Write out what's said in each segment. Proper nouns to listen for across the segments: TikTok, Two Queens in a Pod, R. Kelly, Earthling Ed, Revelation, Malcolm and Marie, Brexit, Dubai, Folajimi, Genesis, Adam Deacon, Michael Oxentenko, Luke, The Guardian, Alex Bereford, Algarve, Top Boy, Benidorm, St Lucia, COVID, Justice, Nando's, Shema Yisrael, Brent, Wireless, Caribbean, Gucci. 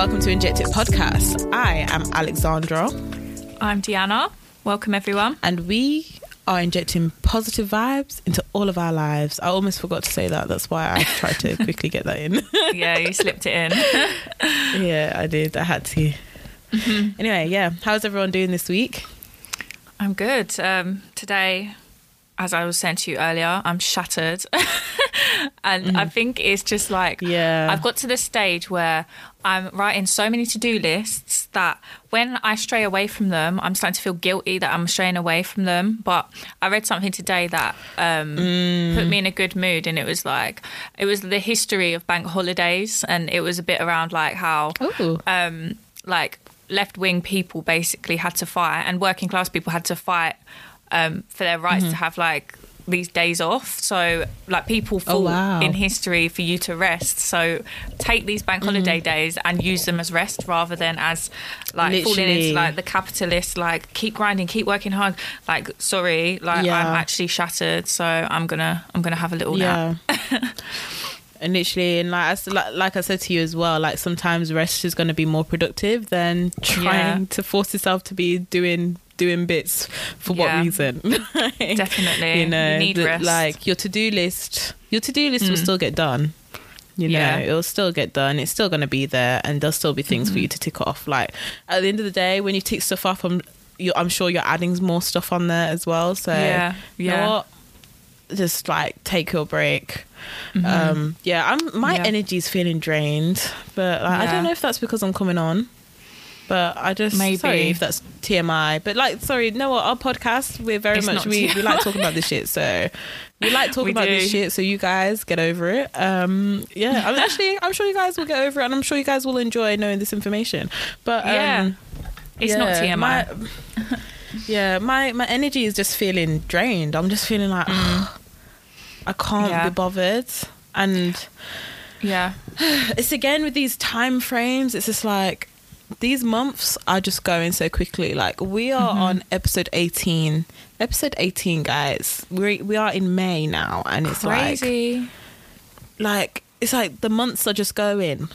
welcome to Inject It Podcast. I am Alexandra. I'm Deanna. Welcome everyone. And we are injecting positive vibes into all of our lives. I almost forgot to say that. That's why I tried to quickly get that in. Yeah, you slipped it in. Yeah, I did. I had to. Mm-hmm. Anyway, yeah. How's everyone doing this week? I'm good. Today, as I was saying to you earlier, I'm shattered. And I think it's just like, I've got to this stage where I'm writing so many to-do lists that when I stray away from them, I'm starting to feel guilty that I'm straying away from them. But I read something today that put me in a good mood, and it was the history of bank holidays, and it was a bit around like how left-wing people basically had to fight, and working class people had to fight for their rights to have like these days off. So like people fought in history for you to rest. So take these bank holiday days and use them as rest rather than as like falling into like the capitalist, like keep grinding, keep working hard. Like I'm actually shattered. So I'm gonna have a little nap. And literally, and like I said to you as well, like sometimes rest is going to be more productive than trying to force yourself to be doing bits for what reason. Like, definitely, you know, you need rest. Like your to-do list will still get done. You know, it'll still get done. It's still going to be there, and there'll still be things for you to tick off. Like at the end of the day, when you tick stuff off, I'm sure you're adding more stuff on there as well. So you know what? Just like take your break. My energy's feeling drained, but like, I don't know if that's because I'm coming on, but I just maybe sorry if that's TMI, but like sorry, no, our podcast, we're very it's much we like talking about this shit, so we like talking about this shit, so you guys get over it. I'm sure you guys will get over it, and I'm sure you guys will enjoy knowing this information, but it's not TMI. My energy is just feeling drained. I'm just feeling like I can't be bothered, and it's again with these time frames. It's just like these months are just going so quickly. Like we are on episode 18, guys. We are in May now, and it's crazy. Like it's like the months are just going,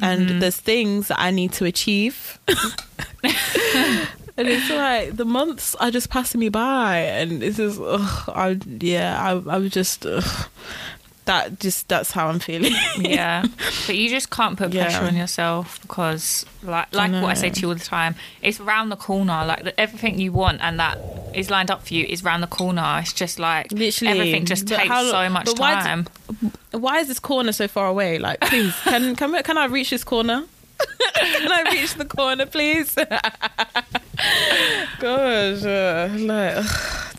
and there's things that I need to achieve. And it's like the months are just passing me by, and it's just that's how I'm feeling. Yeah, but you just can't put pressure on yourself, because like what I say to you all the time, it's round the corner. Like everything you want and that is lined up for you is round the corner. It's just like literally everything just takes so much time. Why is this corner so far away? Like please, can I reach this corner? Can I reach the corner, please? Gosh,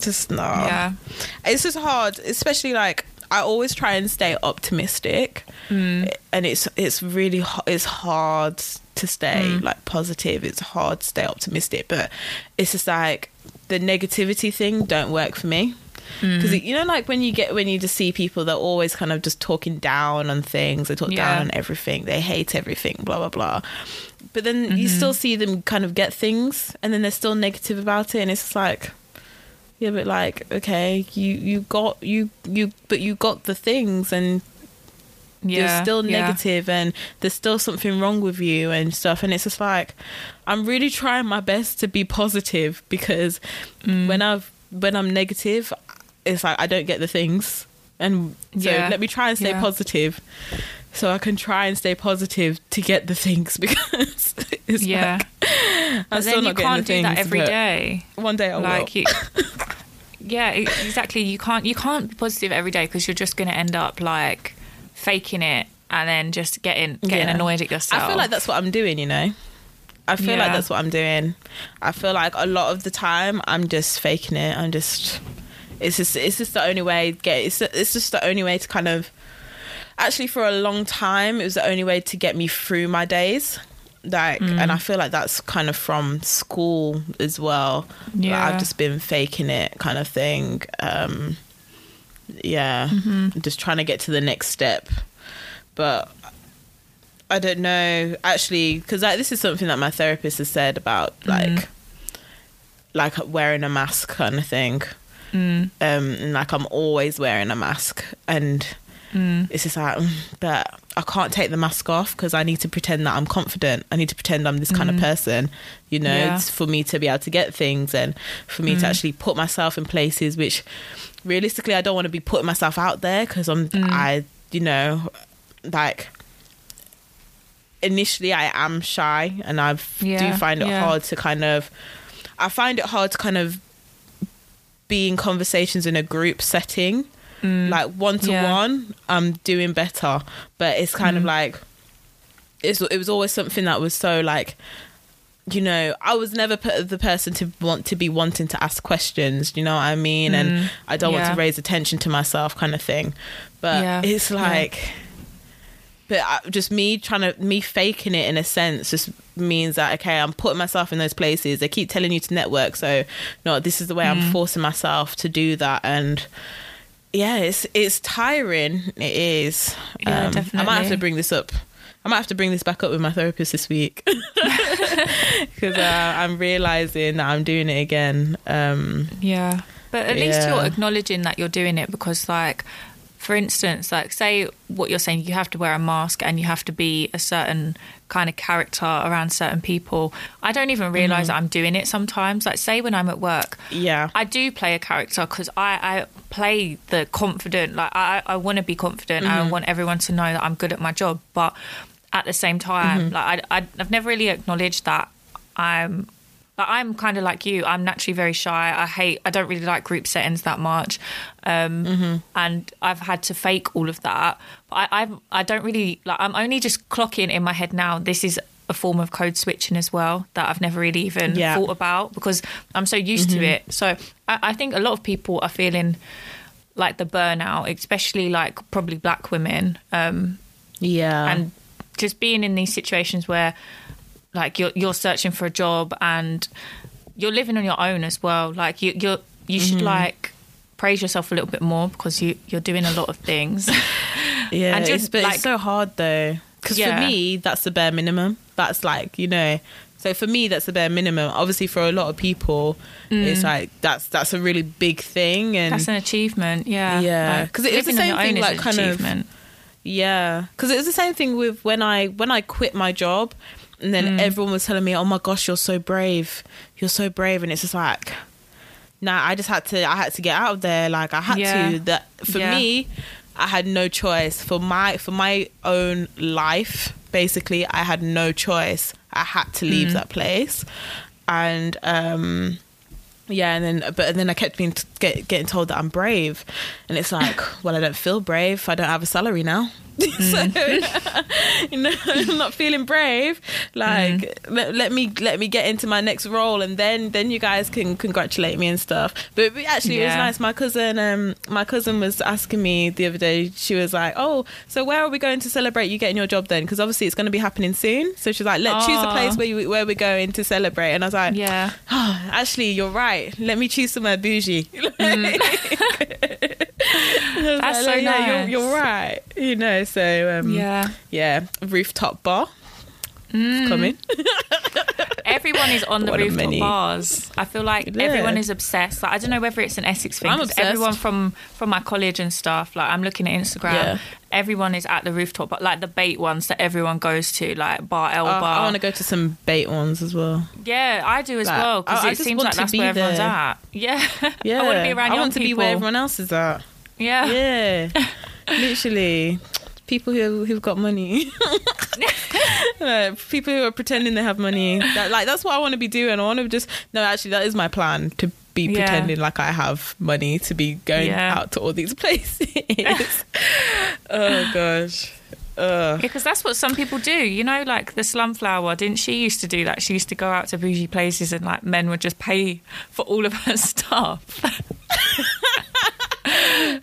just no. Yeah, it's just hard, especially like I always try and stay optimistic, and it's really it's hard to stay like positive. It's hard to stay optimistic, but it's just like the negativity thing don't work for me. Because you know, like when you just see people, they're always kind of just talking down on things. They talk down on everything. They hate everything. Blah blah blah. But then you still see them kind of get things, and then they're still negative about it. And it's like, yeah, but like okay, you got the things, and you're still negative, and there's still something wrong with you and stuff. And it's just like I'm really trying my best to be positive, because when I'm negative, it's like I don't get the things, and so let me try and stay positive, so I can try and stay positive to get the things, because it's like I'm but still then not you can't do that every day. One day I'll like you. Yeah, exactly. You can't be positive every day, because you're just going to end up like faking it, and then just getting annoyed at yourself. I feel like that's what I'm doing. You know. I feel like that's what I'm doing. I feel like a lot of the time I'm just faking it. I'm just, it's just the only way. It's just the only way to kind of. Actually, for a long time, it was the only way to get me through my days. Like, and I feel like that's kind of from school as well. Yeah, like I've just been faking it, kind of thing. Just trying to get to the next step, but. I don't know, actually, because like, this is something that my therapist has said about like wearing a mask kind of thing, and like I'm always wearing a mask, and It's just like, but I can't take the mask off because I need to pretend that I'm confident. I need to pretend I'm this kind of person, you know, for me to be able to get things and for me to actually put myself in places which realistically I don't want to be putting myself out there because I'm, I, you know, like initially I am shy and I do find it hard to kind of, I find it hard to kind of be in conversations in a group setting. Like one-to-one, I'm doing better, but it's kind of like it was always something that was so like, you know, I was never the person to want to be wanting to ask questions, you know what I mean, and I don't want to raise attention to myself kind of thing, but it's like but just me trying to, me faking it in a sense just means that, okay, I'm putting myself in those places. They keep telling you to network, so no, this is the way I'm forcing myself to do that. And yeah, it's tiring. It is. Yeah, definitely. I might have to bring this back up with my therapist this week because I'm realising that I'm doing it again. But at least you're acknowledging that you're doing it, because like, for instance, like say what you're saying, you have to wear a mask and you have to be a certain kind of character around certain people. I don't even realise that I'm doing it sometimes. Like say when I'm at work, I do play a character because I play the confident, like I want to be confident. I want everyone to know that I'm good at my job. But at the same time, like I've never really acknowledged that I'm kind of like you. I'm naturally very shy. I don't really like group settings that much. And I've had to fake all of that. But I don't really, like, I'm only just clocking in my head now, this is a form of code switching as well that I've never really even thought about because I'm so used to it. So I think a lot of people are feeling like the burnout, especially like probably black women. And just being in these situations where, like you're searching for a job and you're living on your own as well. Like you should like praise yourself a little bit more because you're doing a lot of things. Yeah, and just, but like, it's so hard though. Because for me, that's the bare minimum. That's like, you know. So for me, that's the bare minimum. Obviously, for a lot of people, it's like that's a really big thing, and that's an achievement. Yeah, yeah. Because it's the same thing, like kind of. Yeah, because it was the same thing with when I quit my job. And then everyone was telling me, oh my gosh, you're so brave. And it's just like, nah, I had to get out of there. Like I had to, that for me, I had no choice for my own life. Basically, I had no choice. I had to leave that place. And, and then I kept being getting told that I'm brave, and it's like, well, I don't feel brave. I don't have a salary now. So you know, I'm not feeling brave. Like let me get into my next role, and then you guys can congratulate me and stuff. But actually it was nice. My cousin was asking me the other day, she was like, oh, so where are we going to celebrate you getting your job then? Because obviously it's going to be happening soon. So she's like, let's choose a place where we're going to celebrate. And I was like, actually you're right, let me choose somewhere bougie. That's so nice. Yeah, you're right, you know. So rooftop bar coming. Everyone is on the rooftop bars. I feel like everyone is obsessed. Like, I don't know whether it's an Essex thing. I'm obsessed. Everyone from my college and stuff. Like I'm looking at Instagram. Yeah. Everyone is at the rooftop, but like the bait ones that everyone goes to, like Bar L Bar. I want to go to some bait ones as well. Yeah, I do as well, because it seems like that's where everyone's at. Yeah, yeah. I want to be around young people. I want to be where everyone else is at. Yeah, yeah. Literally. People who've got money. People who are pretending they have money. That's what I want to be doing. I want to just... No, actually, that is my plan, to be pretending like I have money, to be going out to all these places. Oh, gosh. Because that's what some people do, you know, like the slumflower, didn't she used to do that? She used to go out to bougie places and, like, men would just pay for all of her stuff.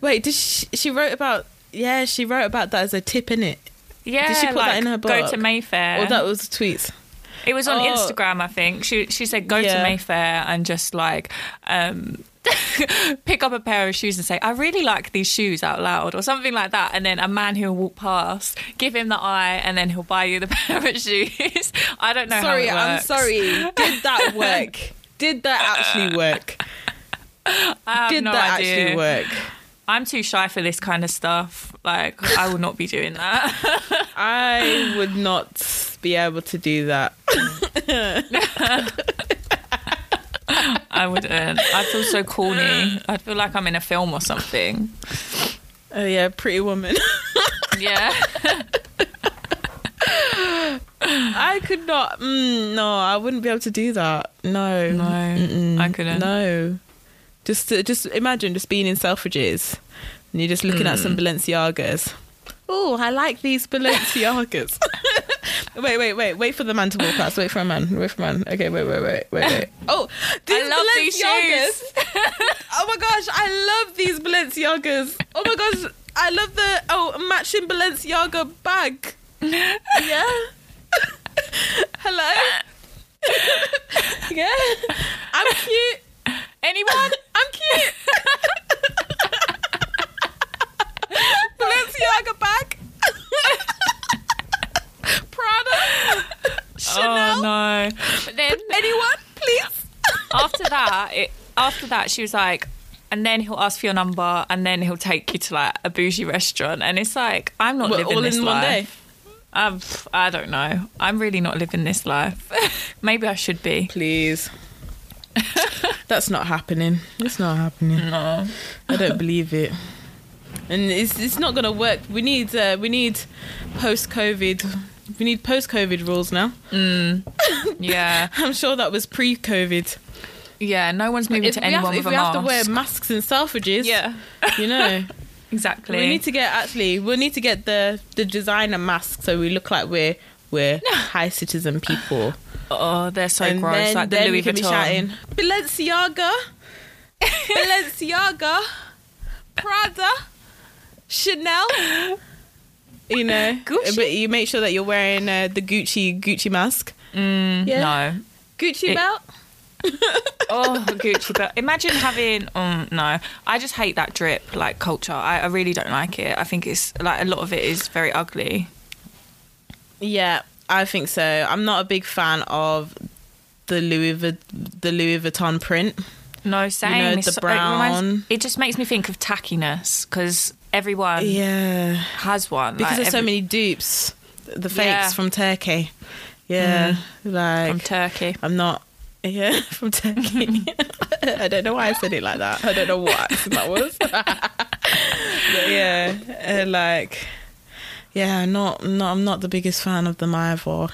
Wait, did she wrote about... Yeah, she wrote about that as a tip, innit? Yeah, did she put that in her book? Go to Mayfair. Or that was a tweet. It was on Instagram, I think. She said go to Mayfair and just like pick up a pair of shoes and say, I really like these shoes, out loud, or something like that. And then a man who'll walk past, give him the eye, and then he'll buy you the pair of shoes. I don't know how it works. Did that work? Did that actually work? I have no idea. I'm too shy for this kind of stuff. Like, I will not be doing that. I would not be able to do that. I wouldn't. I feel so corny. I feel like I'm in a film or something. Oh, yeah, Pretty Woman. Yeah. I could not. No, I wouldn't be able to do that. No. Mm-mm. I couldn't. No. Just imagine just being in Selfridges and you're just looking at some Balenciagas. Oh, I like these Balenciagas. Wait for the man to walk past. Wait for a man. Okay, wait. Oh, these Balenciagas. Oh my gosh, I love these Balenciagas. Oh my gosh, I love the matching Balenciaga bag. Yeah. Hello. Yeah. I'm cute. Anyone? I'm cute. Balenciaga bag. Prada. Chanel. Oh no. But then, anyone, please. After that, she was like, and then he'll ask for your number, and then he'll take you to like a bougie restaurant, and it's like, I'm not living this life. All in one day. I don't know. I'm really not living this life. Maybe I should be. Please. That's not happening. It's not happening. No, I don't believe it. And it's not gonna work. We need post COVID. We need post COVID rules now. Yeah, I'm sure that was pre COVID. Yeah, no one's moving to anyone with a mask. If we have to wear masks in Selfridges, yeah, you know. Exactly. We'll need to get the designer mask so we look like we're high citizen people. Oh, they're so and gross. Then, like the Louis Vuitton. Shouting, Balenciaga, Prada, Chanel. You know, Gucci. But you make sure that you're wearing the Gucci mask. Yeah. No, Gucci belt. Oh, Gucci belt. Imagine having. No, I just hate that drip like culture. I really don't like it. I think it's like a lot of it is very ugly. Yeah, I think so. I'm not a big fan of the Louis Vuitton print. No, same. You know, the brown. It just makes me think of tackiness because everyone has one. Because like, there's so many dupes. The fakes from Turkey. Yeah. Like, from Turkey. I'm not... Yeah, from Turkey. I don't know why I said it like that. I don't know what accent that was. But yeah, like... Yeah, I'm not the biggest fan of them either.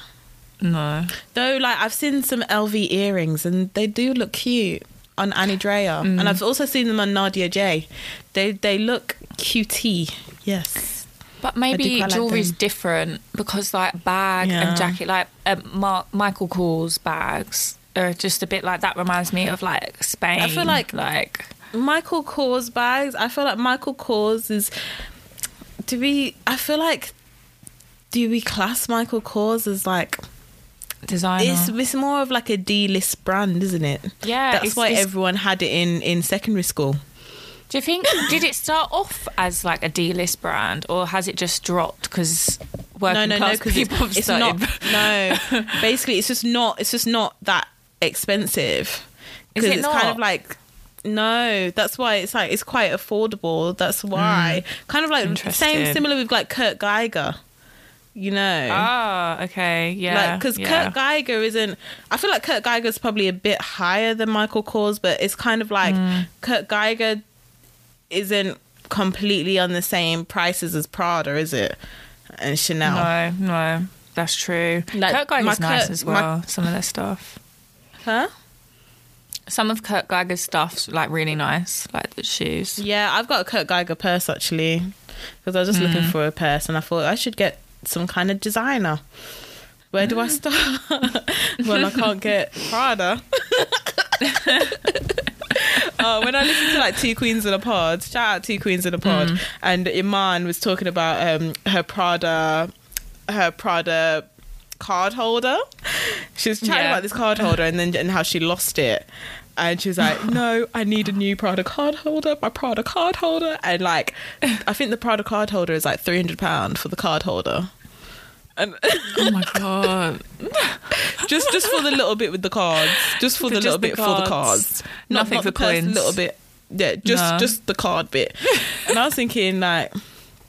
No. Though, like, I've seen some LV earrings and they do look cute on Annie Dreyer. Mm. And I've also seen them on Nadia J. They look cutie. Yes. But maybe jewelry's like different because, like, bag and jacket, like, Michael Kors bags are just a bit like that. Reminds me of, like, Spain. I feel like Michael Kors bags, I feel like Michael Kors is... Do we class Michael Kors as like designer? It's more of like a D-list brand, isn't it? Yeah. That's why everyone had it in secondary school. Do you think, did it start off as like a D-list brand or has it just dropped because working class people have started? No, basically it's just not that expensive. Because it's kind of like... No, that's why it's like it's quite affordable. That's why kind of like similar with like Kurt Geiger, you know. Ah, okay, yeah. Like because Kurt Geiger isn't. I feel like Kurt Geiger is probably a bit higher than Michael Kors, but it's kind of like Kurt Geiger isn't completely on the same prices as Prada, is it? And Chanel. No, that's true. Like, Kurt Geiger's nice as well. Some of their stuff. Huh? Some of Kurt Geiger's stuff's like really nice, like the shoes. Yeah, I've got a Kurt Geiger purse actually because I was just looking for a purse and I thought I should get some kind of designer. Where do I start? Well, I can't get Prada. When I listened to like Two Queens in a Pod, shout out Two Queens in a Pod, and Iman was talking about her Prada card holder. She was chatting about this card holder and how she lost it. And she was like, no, I need a new Prada card holder, my Prada card holder. And like, I think the Prada card holder is like £300 for the card holder. And oh my God. just for the little bit with the cards. Just for the little bit for the cards. Nothing for coins. A little bit. Yeah, just the card bit. And I was thinking, like,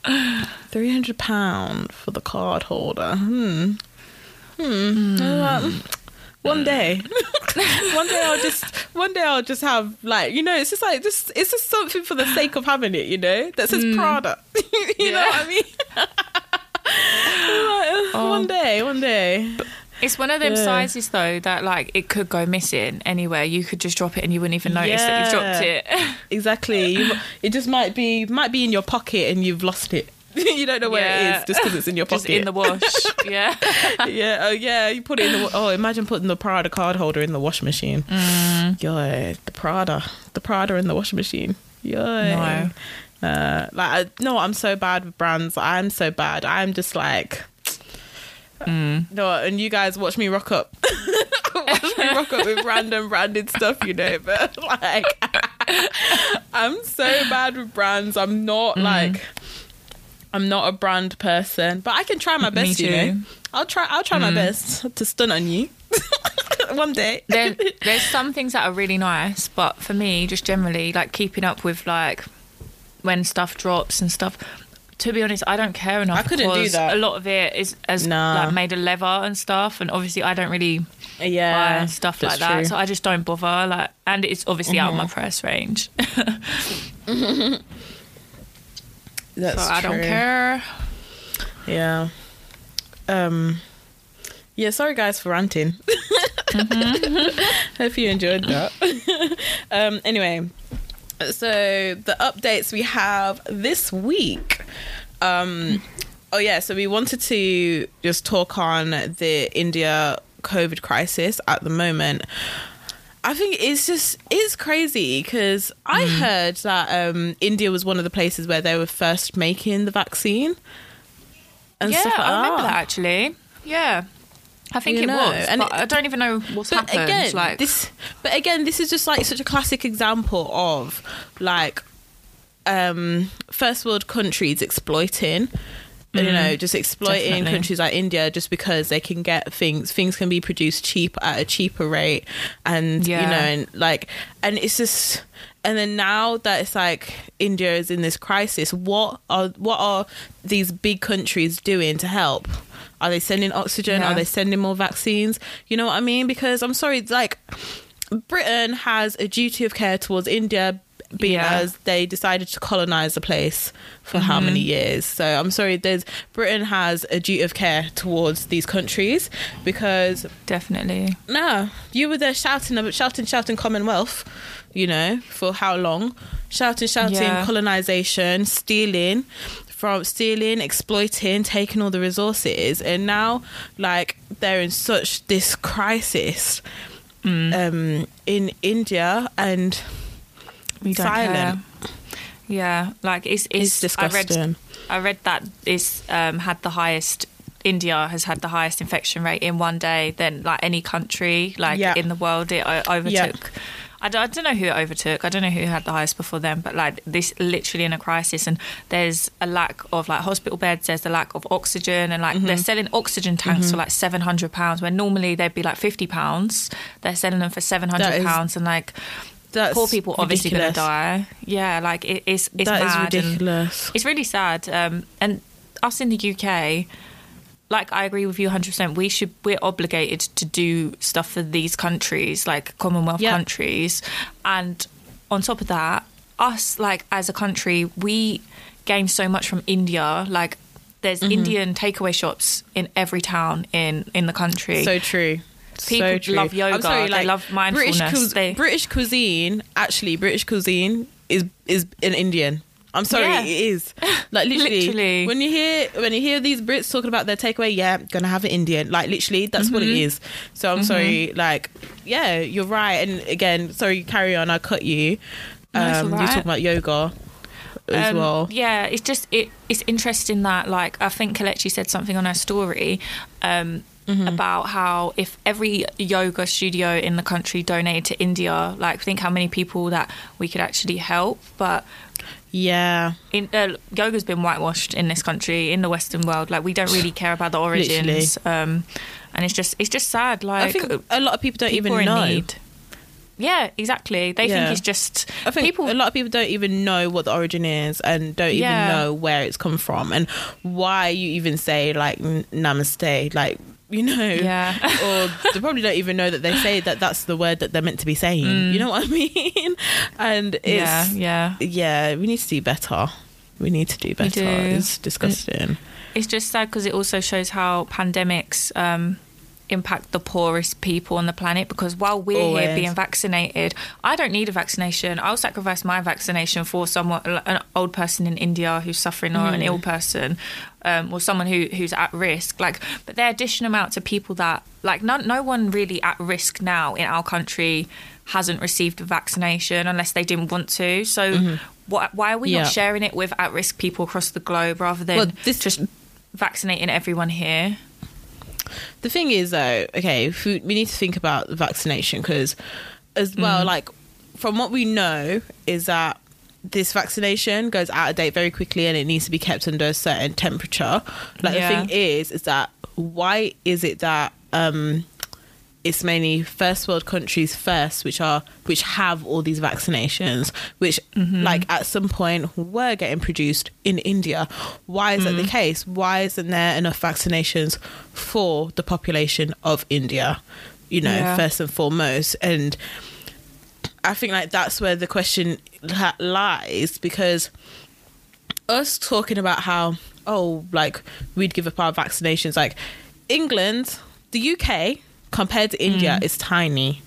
£300 for the card holder. One day I'll just have, like, you know, it's just something for the sake of having it, you know, that says Prada. you know what I mean? Like, one day. It's one of them sizes though that, like, it could go missing anywhere. You could just drop it and you wouldn't even notice that you've dropped it. Exactly. It just might be in your pocket and you've lost it. You don't know where it is just because it's in your pocket. Just in the wash. You put it in the wash. Oh, imagine putting the Prada card holder in the wash machine. Yo, the Prada in the wash machine. Yo. No. I'm so bad with brands. I'm so bad. I'm just like... No, and you guys watch me rock up. With random branded stuff, you know, but, like, I'm so bad with brands. I'm not like... I'm not a brand person, but I can try my best, you know. I'll try my best to stunt on you one day. There's some things that are really nice, but for me, just generally, like, keeping up with, like, when stuff drops and stuff. To be honest, I don't care enough. I couldn't do that. A lot of it is like made of leather and stuff, and obviously I don't really buy stuff like that, so I just don't bother. Like, and it's obviously out of my price range. That's so I true. Don't care. Yeah. Yeah, sorry guys for ranting. Hope you enjoyed that. Anyway, so the updates we have this week. So we wanted to just talk on the India COVID crisis at the moment. I think it's crazy because I heard that India was one of the places where they were first making the vaccine and stuff like that. Yeah, I remember that actually. Yeah, I think it was. And I don't even know what's happened. This is just like such a classic example of, like, first world countries exploiting. You know, just exploiting countries like India just because they can get things can be produced cheap at a cheaper rate, and you know, and like, and it's just, and then now that it's like India is in this crisis, what are these big countries doing to help? Are they sending oxygen? Are they sending more vaccines? You know what I mean? Because I'm sorry, like, Britain has a duty of care towards India, being as they decided to colonize the place for how many years. So I'm sorry, Britain has a duty of care towards these countries because definitely you were there shouting Commonwealth, you know, for how long? Shouting colonization, stealing, exploiting, taking all the resources, and now, like, they're in such this crisis in India and we don't silent. Care. Yeah, like it's disgusting. I read that it's had the highest. India has had the highest infection rate in one day than, like, any country, like, in the world. It overtook. Yeah. I don't know who it overtook. I don't know who had the highest before them, but, like, this literally in a crisis, and there's a lack of, like, hospital beds, there's a lack of oxygen, and, like, they're selling oxygen tanks for, like, £700 when normally they'd be, like, £50. They're selling them for £700 and, like... That's poor people obviously going to die. Yeah, like, it's that mad. That is ridiculous. It's really sad. And us in the UK, like, I agree with you 100%. We're obligated to do stuff for these countries, like Commonwealth countries. And on top of that, us, like, as a country, we gain so much from India. Like, there's Indian takeaway shops in every town in the country. So true. People love yoga. I'm sorry, like, they love mindfulness. British cuisine is an Indian. I'm sorry, it is, like, literally. When you hear these Brits talking about their takeaway, gonna have an Indian, like, literally that's what it is. So I'm sorry, like, yeah, you're right. And again, sorry, carry on. I cut you. You're talking about yoga as well. Yeah, it's just it's interesting that, like, I think Kelechi said something on her story. About how if every yoga studio in the country donated to India, like, think how many people that we could actually help. But yoga's been whitewashed in this country, in the Western world. Like, we don't really care about the origins, and it's just sad. Like, I think a lot of people don't even know. Yeah, exactly. They think it's just... I think people, a lot of people don't even know what the origin is and don't even know where it's come from and why you even say, like, namaste, like... you know, or they probably don't even know that they say that that's the word that they're meant to be saying. You know what I mean? And it's, we need to do better. We need to do better. It's disgusting. It's just sad because it also shows how pandemics impact the poorest people on the planet, because while we're here being vaccinated, I don't need a vaccination. I'll sacrifice my vaccination for someone, an old person in India who's suffering, or an ill person. Or someone who's at risk, like, but they're additional amount to people that, like, no one really at risk now in our country hasn't received a vaccination unless they didn't want to. So why are we not sharing it with at-risk people across the globe rather than just vaccinating everyone here? The thing is, though, okay, we need to think about vaccination because, as well, like, from what we know is that this vaccination goes out of date very quickly and it needs to be kept under a certain temperature. Like, the thing is that why is it that it's mainly first world countries first which have all these vaccinations, which like at some point were getting produced in India? Why is that the case? Why isn't there enough vaccinations for the population of India, you know, first and foremost? And I think, like, that's where the question lies, because us talking about how, oh, like, we'd give up our vaccinations, like, England, the UK, compared to India, is tiny.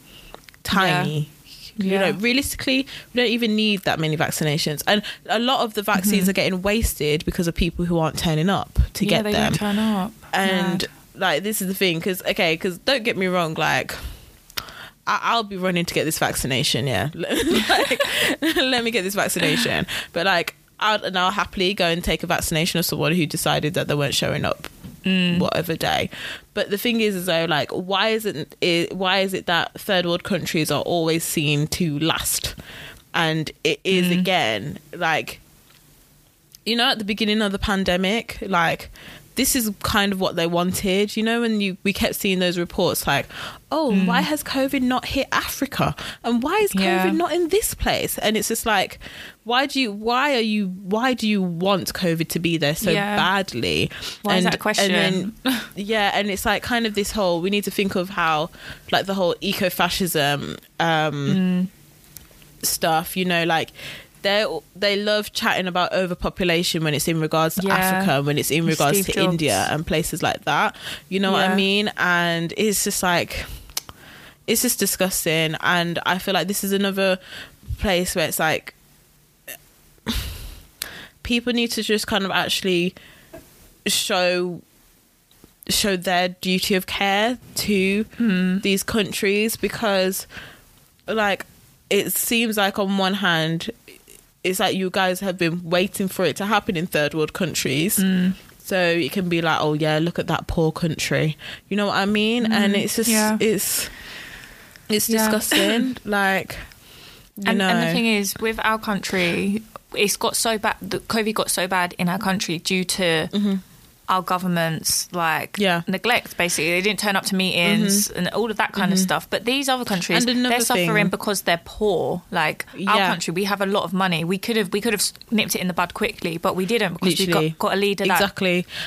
You know, realistically, we don't even need that many vaccinations. And a lot of the vaccines are getting wasted because of people who aren't turning up to get them. Yeah, they don't turn up. And, like, this is the thing, because don't get me wrong, like... I'll be running to get this vaccination, like, let me get this vaccination. But, like, I'll happily go and take a vaccination of someone who decided that they weren't showing up whatever day. But the thing is though, like, why is it that third world countries are always seen to last? And it is again, like, you know, at the beginning of the pandemic, like, this is kind of what they wanted, you know, and we kept seeing those reports like, oh, why has COVID not hit Africa? And why is COVID not in this place? And it's just like, why do you want COVID to be there so badly? Why is that a question? And then, and it's like kind of this whole, we need to think of how, like, the whole eco-fascism stuff, you know, like, They love chatting about overpopulation when it's in regards to Africa, when it's in regards to India and places like that. You know what I mean? And it's just like, it's just disgusting. And I feel like this is another place where it's like, people need to just kind of actually show their duty of care to these countries, because, like, it seems like on one hand, it's like you guys have been waiting for it to happen in third world countries. So it can be like, oh yeah, look at that poor country. You know what I mean? And it's just, it's disgusting. Like, you know. And the thing is, with our country, it's got so bad, COVID got so bad in our country due to our government's, like, neglect, basically. They didn't turn up to meetings and all of that kind of stuff. But these other countries, they're suffering because they're poor. Like, our country, we have a lot of money. We could have nipped it in the bud quickly, but we didn't, because we got a leader that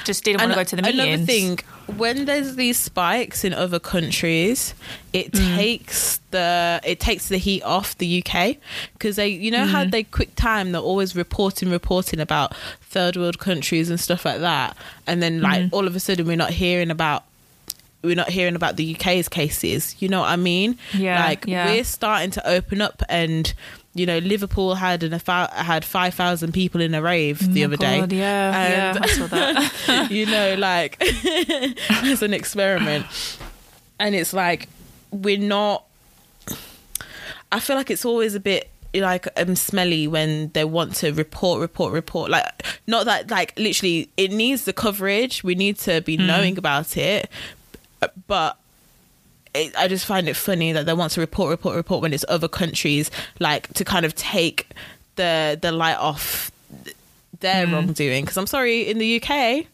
just didn't want to go to the meetings. Another thing, when there's these spikes in other countries, it takes the heat off the UK, because they, you know, how they quick time, they're always reporting about third world countries and stuff like that, and then, like, all of a sudden we're not hearing about the UK's cases. You know what I mean? We're starting to open up, and, you know, Liverpool had 5,000 people in a rave the other day. Yeah, I saw that. You know, like, it's an experiment, and it's like, we're not. I feel like it's always a bit like smelly when they want to report. Like, not that, like, literally, it needs the coverage. We need to be knowing about it, but I just find it funny that they want to report when it's other countries, like, to kind of take the light off their wrongdoing. Because I'm sorry, in the UK,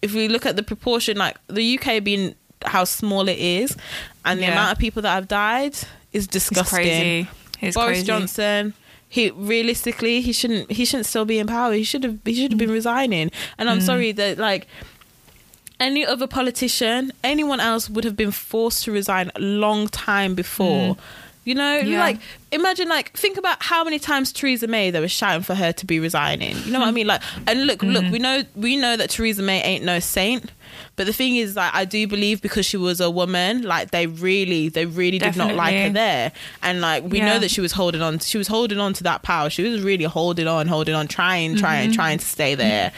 if we look at the proportion, like, the UK being how small it is and the amount of people that have died, is disgusting. He's crazy. Boris Johnson. He shouldn't still be in power. He should have been resigning. And I'm sorry that, like, any other politician, anyone else would have been forced to resign a long time before. You know, like, imagine, like, think about how many times Theresa May they were shouting for her to be resigning. You know what I mean? Like, and look, we know that Theresa May ain't no saint. But the thing is, like, I do believe because she was a woman, like, they really definitely did not like her there. And, like, we know that she was holding on to that power. She was really holding on, trying to stay there.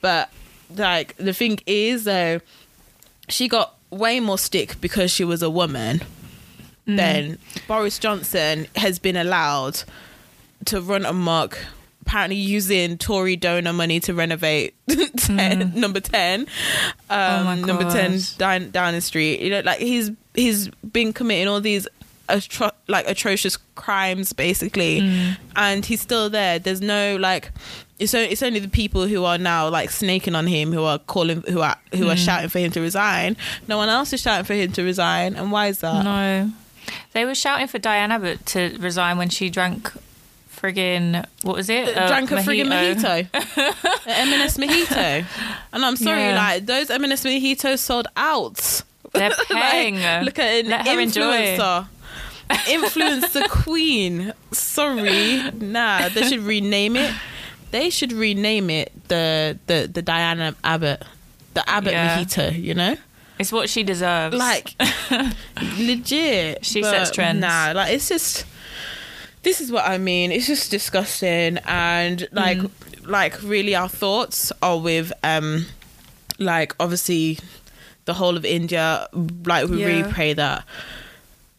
But, like, the thing is, though, she got way more stick because she was a woman. Then Boris Johnson has been allowed to run amok, apparently using Tory donor money to renovate number 10 Downing Street. You know, like, he's been committing all these atrocious crimes, basically, and he's still there. There's no, like, it's only the people who are now, like, snaking on him, who are shouting for him to resign. No one else is shouting for him to resign. And why is that? No, they were shouting for Diana to resign when she drank friggin' mojito. An M&S mojito. And I'm sorry, like, those M&S mojitos sold out. They're paying. Like, look at an influencer. Influencer queen. Sorry, nah. They should rename it. the Diana Abbott, the Abbott mojito. You know, it's what she deserves. Like, legit. She sets trends. Nah, like, it's just. This is what I mean. It's just disgusting, and like really, our thoughts are with like, obviously, the whole of India. Like, we really pray that,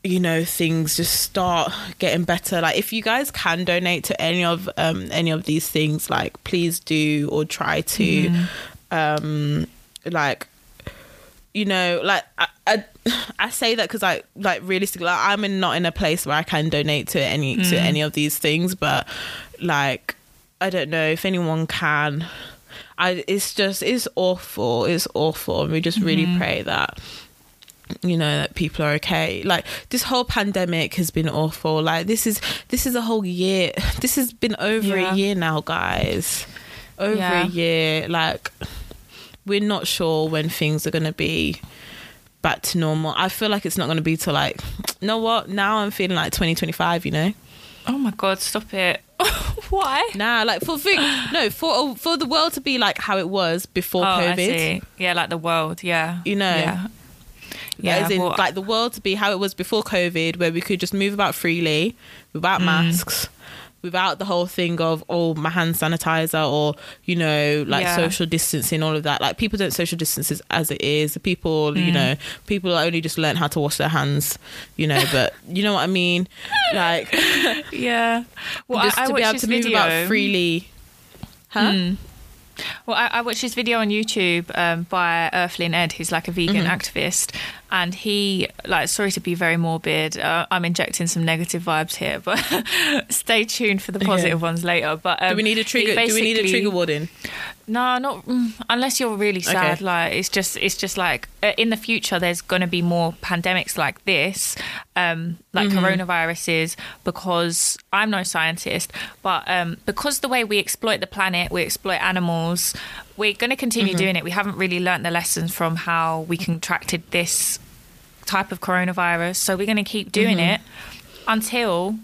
you know, things just start getting better. Like, if you guys can donate to any of these things, like, please do, or try to, like, you know, like, I say that because I, like, realistically, like, I'm not in a place where I can donate to any of these things, but, like, I don't know if anyone can. It's awful. It's awful, and we just really pray that, you know, that people are okay. Like, this whole pandemic has been awful. Like, this is a whole year. This has been over a year now, guys. Over a year. Like, we're not sure when things are going to be back to normal. I feel like it's not going to be till, like, you know what? Now I'm feeling like 2025, you know? Oh my God, stop it. Why? Nah, like, for the world to be like how it was before COVID. I see. Yeah, like the world, yeah. You know? Yeah. Yeah, as in, like, the world to be how it was before COVID, where we could just move about freely, without masks, without the whole thing of, oh, my hand sanitizer, or, you know, like, social distancing, all of that. Like, people don't social distance as it is. People, you know, people only just learn how to wash their hands, you know, but you know what I mean? Like, yeah. Well, just to be able to move about freely. Huh? Well, I watched this video on YouTube by Earthling Ed, who's like a vegan activist, and he, like, sorry to be very morbid, I'm injecting some negative vibes here, but stay tuned for the positive ones later. But do we need a trigger? Do we need a trigger warning? No, not unless you're really sad. Okay. Like, it's just like, in the future, there's going to be more pandemics like this, like coronaviruses, because I'm no scientist, but because the way we exploit the planet, we exploit animals, we're going to continue doing it. We haven't really learnt the lessons from how we contracted this type of coronavirus. So we're going to keep doing it until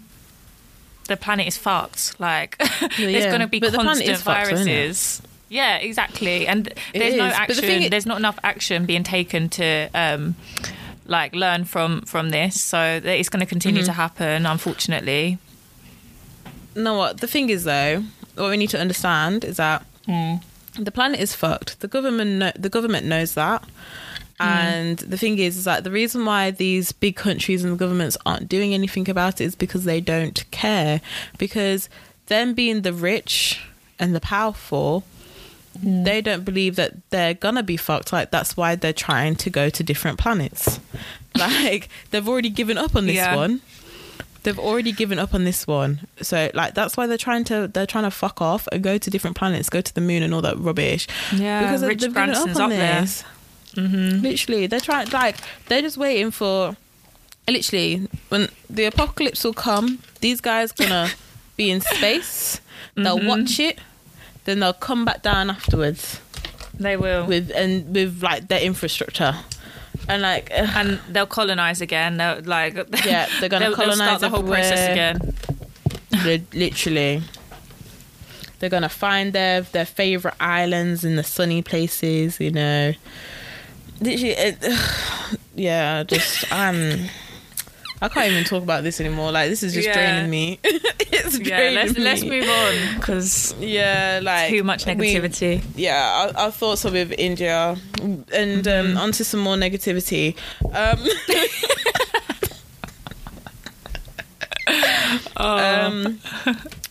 the planet is fucked. Like, there's going to be constant viruses. Yeah, exactly. And there's no action. There's not enough action being taken to like, learn from this. So it's going to continue to happen, unfortunately. You know what? The thing is, though, what we need to understand is that the planet is fucked. The government knows that. And the thing is that the reason why these big countries and governments aren't doing anything about it is because they don't care. Because them being the rich and the powerful, they don't believe that they're gonna be fucked. Like, that's why they're trying to go to different planets. Like, they've already given up on this one. They've already given up on this one. So, like, that's why they're trying to fuck off and go to different planets, go to the moon and all that rubbish. Yeah, because they've given up on this. Literally, they're trying. Like, they're just waiting for literally, when the apocalypse will come, these guys gonna be in space. They'll watch it, then they'll come back down afterwards. They will with like their infrastructure. And like, and they'll colonize again. They'll like, yeah, they're gonna colonize, they'll start the whole process again. They're literally, they're gonna find their favorite islands in the sunny places, you know. Literally, yeah. Just I can't even talk about this anymore. Like, this is just draining me. It's draining me. Let's move on because like too much negativity. Our thoughts are with India, and onto some more negativity.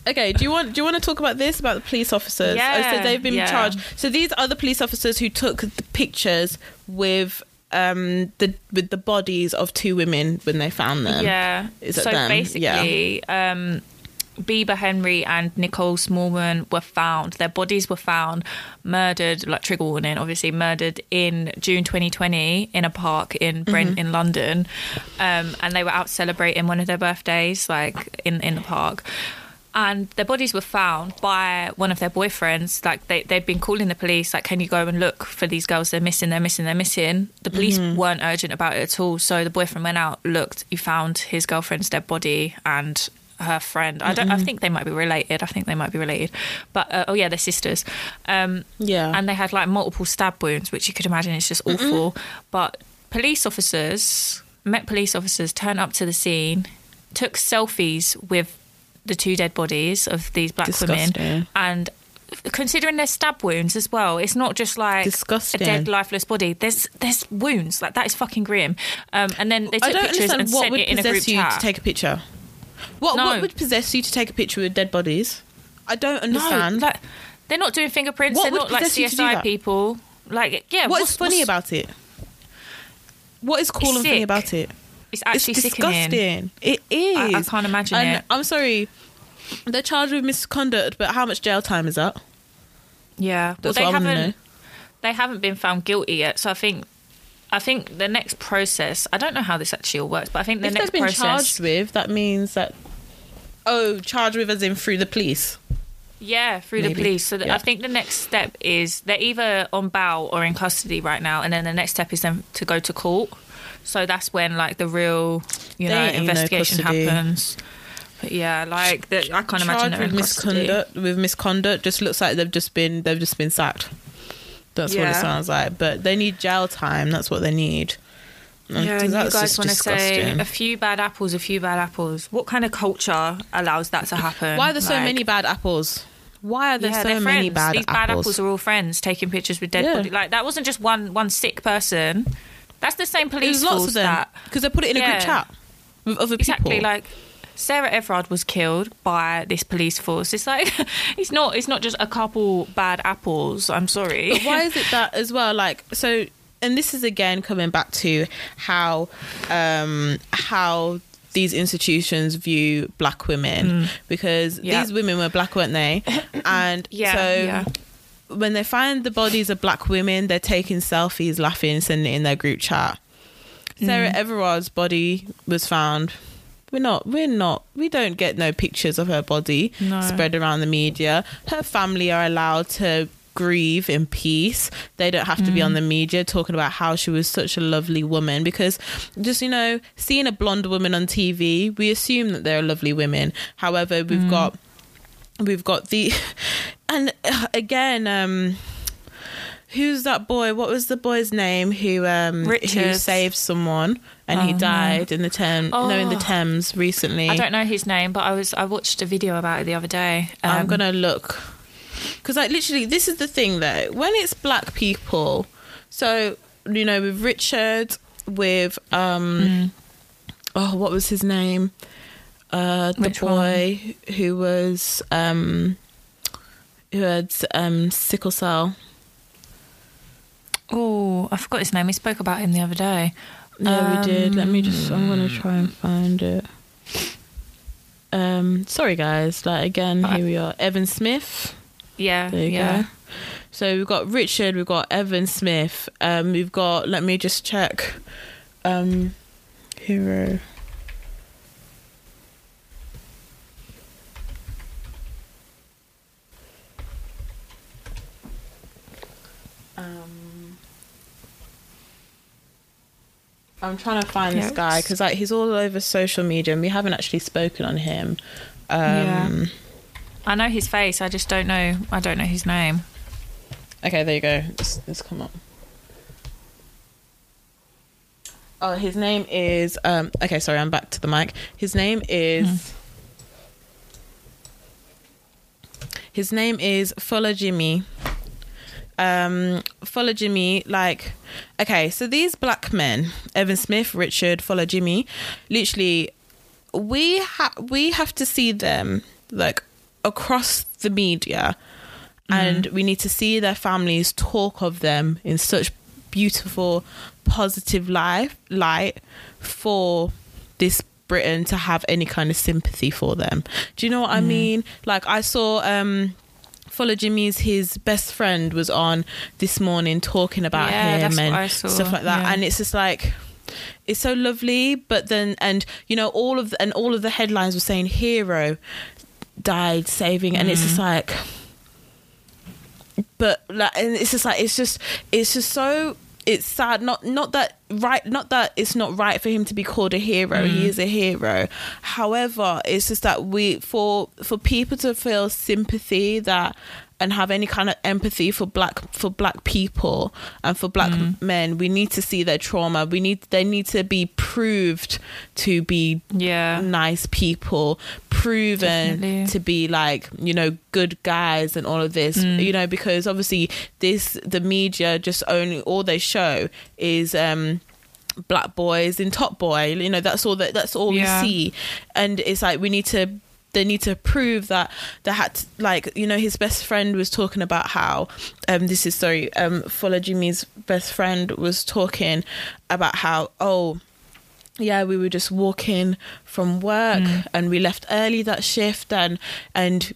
Okay, do you want to talk about this, about the police officers? Yeah, so they've been charged. So these are the police officers who took the pictures with the bodies of two women when they found them. Yeah. So basically, Bibaa Henry and Nicole Smallman were found. Their bodies were found murdered, like trigger warning, obviously murdered in June 2020 in a park in Brent in London. And they were out celebrating one of their birthdays, like in the park. And their bodies were found by one of their boyfriends. Like, they'd been calling the police, like, can you go and look for these girls? They're missing, they're missing, they're missing. The police weren't urgent about it at all. So the boyfriend went out, looked, he found his girlfriend's dead body and her friend. I think they might be related. But, they're sisters. And they had, like, multiple stab wounds, which you could imagine is just awful. But police officers turned up to the scene, took selfies with the two dead bodies of these black women, and considering their stab wounds as well, it's not just like a dead lifeless body, there's wounds. Like, that is fucking grim. And then they took pictures and sent it in a group chat. To take a picture, what would possess you to take a picture with dead bodies? I don't understand. Like, they're not doing fingerprints, they're not like CSI people. Like, what's funny about it? What is cool and funny about it? It's actually disgusting. Sickening. It is. I can't imagine it. I'm sorry. They're charged with misconduct, but how much jail time is that? Yeah. That's what I want to know. They haven't been found guilty yet, so I think the next process, I don't know how this actually all works, but I think the next process... If they've been charged with, that means that... Oh, charged with as in through the police? Yeah, through the police. So I think the next step is they're either on bail or in custody right now, and then the next step is them to go to court. So that's when, like, the real, investigation happens. But I can't imagine that with misconduct just looks like they've just been sacked. That's what it sounds like. But they need jail time. That's what they need. And you guys want to say a few bad apples. What kind of culture allows that to happen? Why are there so many bad apples? Why are there so many bad apples? These bad apples are all friends taking pictures with dead bodies. Like, that wasn't just one sick person. That's the same police force that... Because they put it in a group chat with other people. Exactly, like, Sarah Everard was killed by this police force. It's like, it's not just a couple bad apples, I'm sorry. But why is it that as well, like, so... And this is, again, coming back to how these institutions view black women. Because these women were black, weren't they? And when they find the bodies of black women, they're taking selfies, laughing, sending it in their group chat. Sarah Everard's body was found. We don't get no pictures of her body spread around the media. Her family are allowed to grieve in peace. They don't have to be on the media talking about how she was such a lovely woman, because just, seeing a blonde woman on TV, we assume that they're lovely women. However, we've got the... And again, who's that boy? What was the boy's name who saved someone and he died in the Thames recently? I don't know his name, but I watched a video about it the other day. I'm gonna look, because like literally this is the thing though. When it's black people, so with Richard, with what was his name? The boy who was who had sickle cell. Oh, I forgot his name. We spoke about him the other day. Yeah, we did. Let me just... I'm going to try and find it. Sorry, guys. Like, again, here we are. Evan Smith. Yeah. There you go. So we've got Richard. We've got Evan Smith. We've got... Let me just check. hero. I'm trying to find this guy because like he's all over social media and we haven't actually spoken on him. Yeah. I know his face. I just don't know. I don't know his name. Okay, there you go. It's come up. Oh, his name is. Okay, sorry, I'm back to the mic. His name is. His name is Folajimi. Folajimi, like, okay, so these black men, Evan Smith, Richard, Folajimi, literally, we have to see them like across the media, and we need to see their families talk of them in such beautiful, positive light for this Britain to have any kind of sympathy for them. Do you know what I mean? Like, I saw Folajimi's his best friend was on this morning talking about him and stuff like that, and it's just like, it's so lovely. But then, and you know, all of the headlines were saying hero died saving, and it's just like, but like, and it's just like, it's just so, it's sad. Not that it's not right for him to be called a hero. He is a hero. However, it's just that for people to feel sympathy that and have any kind of empathy for black people and for black men, we need to see their trauma. They need to be proved to be nice people, proven to be like, you know, good guys and all of this, you know, because obviously the media just only, all they show is black boys in Top Boy, you know, that's all we see. And it's like, they need to prove that they had to, like, you know, his best friend was talking about how Folajimi's best friend was talking about how, oh yeah, we were just walking from work and we left early that shift, and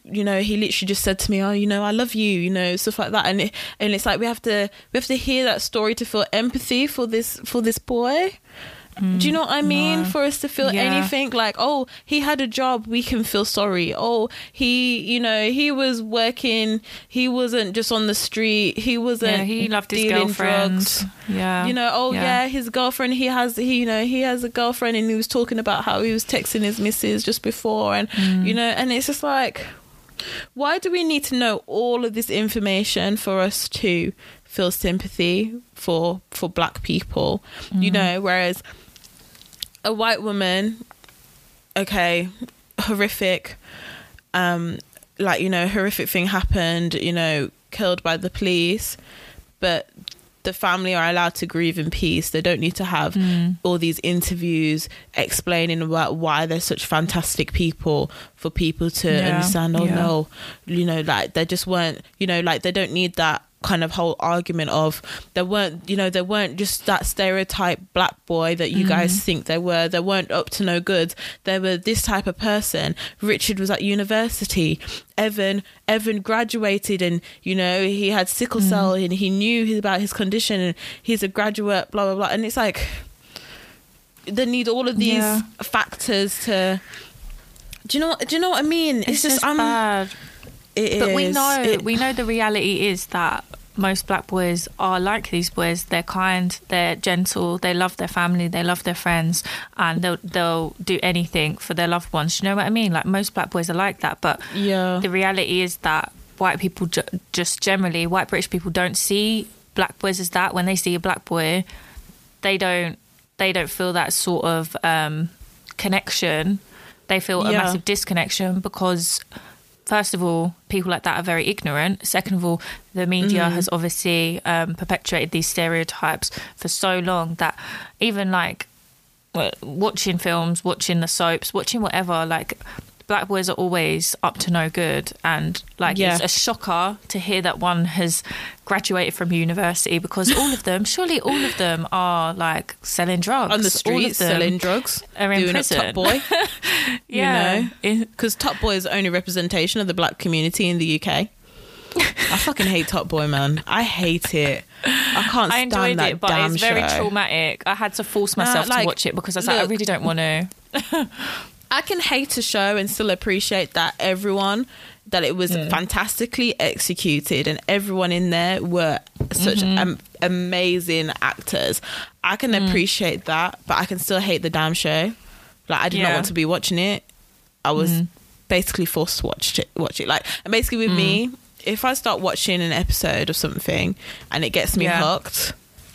you know, he literally just said to me, oh, you know, I love you, you know, stuff like that. And it's like, we have to hear that story to feel empathy for this boy. Do you know what I mean? No. For us to feel anything like, oh, he had a job, we can feel sorry. Oh, he, you know, he was working, he wasn't just on the street, he wasn't he loved his girlfriend. Drugs. Yeah. You know, his girlfriend, he has a girlfriend, and he was talking about how he was texting his missus just before, and you know, and it's just like, why do we need to know all of this information for us to feel sympathy for black people, you know? Whereas a white woman, okay, horrific, like, you know, horrific thing happened, you know, killed by the police, but the family are allowed to grieve in peace. They don't need to have all these interviews explaining about why they're such fantastic people for people to understand, no, you know, like, they just weren't, you know, like, they don't need that kind of whole argument of they weren't just that stereotype black boy that you guys think they were. They weren't up to no good. They were this type of person. Richard was at university. Evan graduated, and you know, he had sickle cell and he knew about his condition, and he's a graduate, blah blah blah. And it's like, they need all of these factors to, do you know what I mean? It's just bad. We know the reality is that most black boys are like these boys. They're kind, they're gentle, they love their family, they love their friends, and they'll do anything for their loved ones. You know what I mean? Like, most black boys are like that, but the reality is that white people, just generally white British people, don't see black boys as that. When they see a black boy, they don't feel that sort of connection. They feel a massive disconnection because, first of all, people like that are very ignorant. Second of all, the media has obviously perpetuated these stereotypes for so long that even, like, watching films, watching the soaps, watching whatever, like, black boys are always up to no good. And, like, it's a shocker to hear that one has graduated from university, because surely all of them are, like, selling drugs. On the streets, selling drugs. Are in prison. Top Boy. You know? Because Top Boy is the only representation of the black community in the UK. I fucking hate Top Boy, man. I hate it. I can't stand that damn show. I enjoyed it, but it's very traumatic. I had to force myself to watch it because I was like, I really don't want to. I can hate a show and still appreciate that everyone, that it was fantastically executed and everyone in there were such amazing actors. I can appreciate that, but I can still hate the damn show. Like, I did not want to be watching it. I was basically forced to watch it. Like, and basically with me, if I start watching an episode of something and it gets me hooked,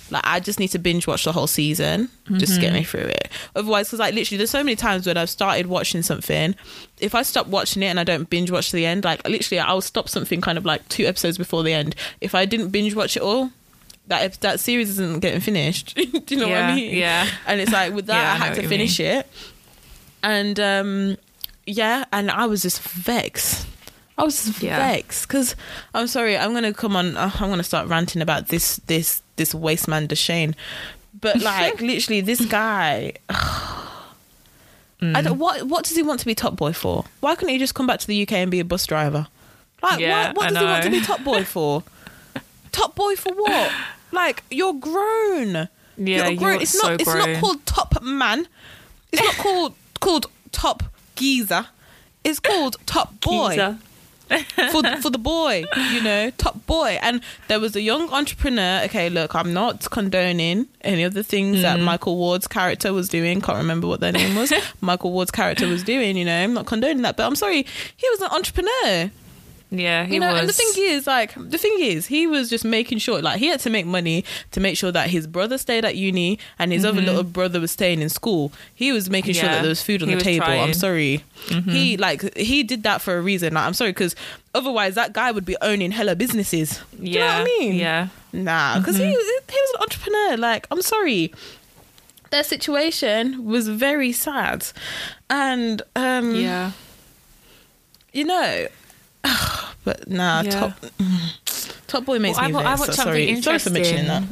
like, I just need to binge watch the whole season just to get me through it. Otherwise, because, like, literally, there's so many times when I've started watching something, if I stop watching it and I don't binge watch to the end, like, literally, I'll stop something kind of like 2 episodes before the end. If I didn't binge watch it all, that series isn't getting finished. Do you know what I mean? Yeah. And it's like, with that, I had to finish it. And, and I was just vexed. Vexed because I'm sorry, I'm gonna come on. I'm gonna start ranting about this waste man Deshane, but like literally this guy. What does he want to be Top Boy for? Why couldn't he just come back to the UK and be a bus driver? Like what does he want to be Top Boy for? Top Boy for what? Like you're grown. Yeah, you're so grown. It's not called Top Man. It's not called Top Geezer. It's called Top Boy. Geezer. for the boy, you know, Top Boy. And there was a young entrepreneur. Okay, look, I'm not condoning any of the things that Michael Ward's character was doing. Can't remember what their name was. Michael Ward's character was doing, you know, I'm not condoning that, but I'm sorry, he was an entrepreneur. Yeah, he was. And the thing is, he was just making sure, like, he had to make money to make sure that his brother stayed at uni and his other little brother was staying in school. He was making sure that there was food on the table. Trying. I'm sorry. He did that for a reason. Like, I'm sorry, because otherwise that guy would be owning hella businesses. Yeah. Do you know what I mean? Yeah. Nah, because he was an entrepreneur. Like, I'm sorry. Their situation was very sad. And, you know... But nah, Top Boy makes me nervous. Sorry for mentioning that.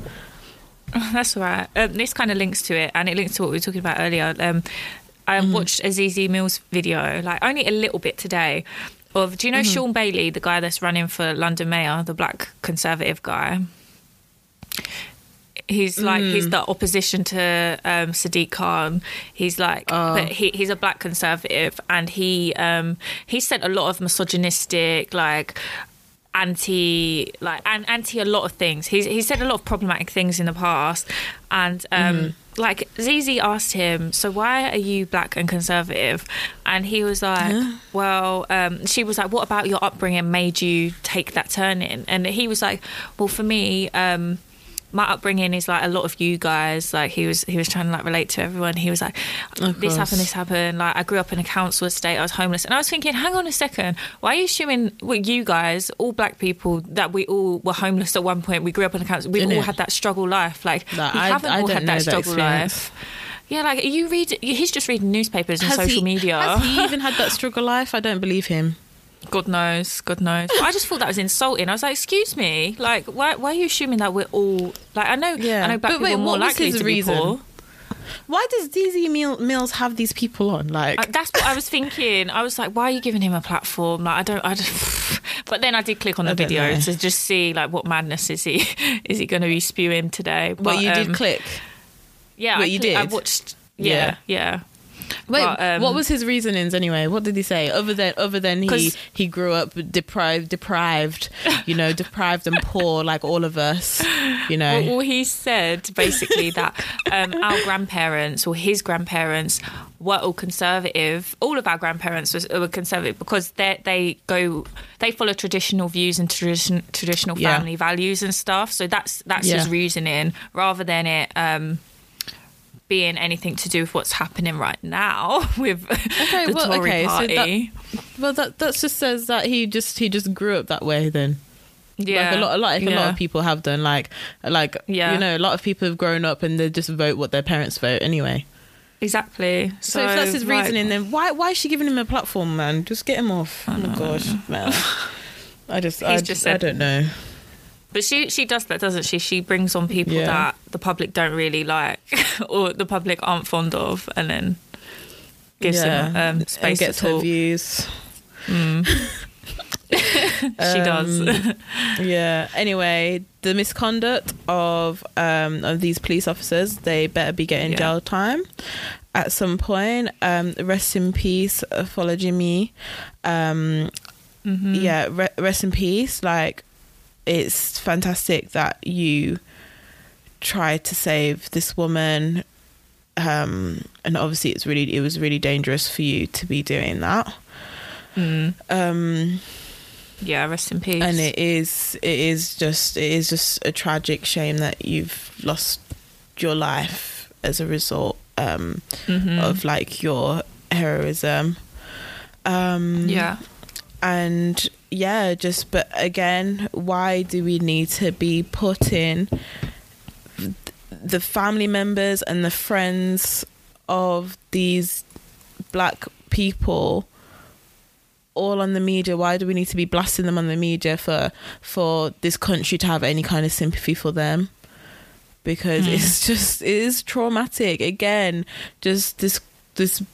That's all right. This kind of links to it, and it links to what we were talking about earlier. I watched a ZZ Mills video, like only a little bit today. Of do you know Sean Bailey, the guy that's running for London Mayor, the black conservative guy? He's like he's the opposition to Sadiq Khan. He's like, but he's a black conservative, and he sent a lot of misogynistic, like anti a lot of things. He said a lot of problematic things in the past, and like ZZ asked him, so why are you black and conservative? And he was like, well, she was like, what about your upbringing made you take that turn in? And he was like, well, for me. My upbringing is like a lot of you guys. Like he was trying to like relate to everyone. He was like, this happened. Like I grew up in a council estate. I was homeless, and I was thinking, hang on a second. Why are you assuming you guys, all black people, that we all were homeless at one point? We grew up in a council. We all had that struggle life. Like we haven't all had that struggle life. Yeah, like he's just reading newspapers and social media. Has he even had that struggle life? I don't believe him. God knows. But I just thought that was insulting. I was like, excuse me, like, why are you assuming that we're all... Like, I know black people are more likely to be poor. Why does DZ Mills have these people on? Like, that's what I was thinking. I was like, why are you giving him a platform? Like, I don't... But then I did click on the video to just see, like, what madness is he going to be spewing today? But you did click? Yeah. Wait, I watched... Yeah. Wait, but, what was his reasonings anyway? What did he say? Other than he grew up deprived, you know, deprived and poor like all of us, you know. Well, he said basically that our grandparents or his grandparents were all conservative. All of our grandparents were conservative because they follow traditional views and traditional family values and stuff. So that's his reasoning rather than it. Being anything to do with what's happening right now with the Tory party. So that just says that he just grew up that way then. Yeah, like a lot of people have done. You know, a lot of people have grown up and they just vote what their parents vote anyway. Exactly. So if that's his reasoning, then why is she giving him a platform, man? Just get him off. Oh my gosh, man. I don't know. But she does that, doesn't she? She brings on people that the public don't really like or the public aren't fond of and then gives them space and gets to talk. Her views. She does. Yeah. Anyway, the misconduct of these police officers, they better be getting jail time at some point. Rest in peace, Folajimi. Yeah, rest in peace. Like, it's fantastic that you tried to save this woman, and obviously it was really dangerous for you to be doing that. Yeah, rest in peace. And it is just a tragic shame that you've lost your life as a result of like your heroism. And yeah, just, but again, why do we need to be putting the family members and the friends of these black people all on the media? Why do we need to be blasting them on the media for this country to have any kind of sympathy for them? Because it is traumatic. Again, just this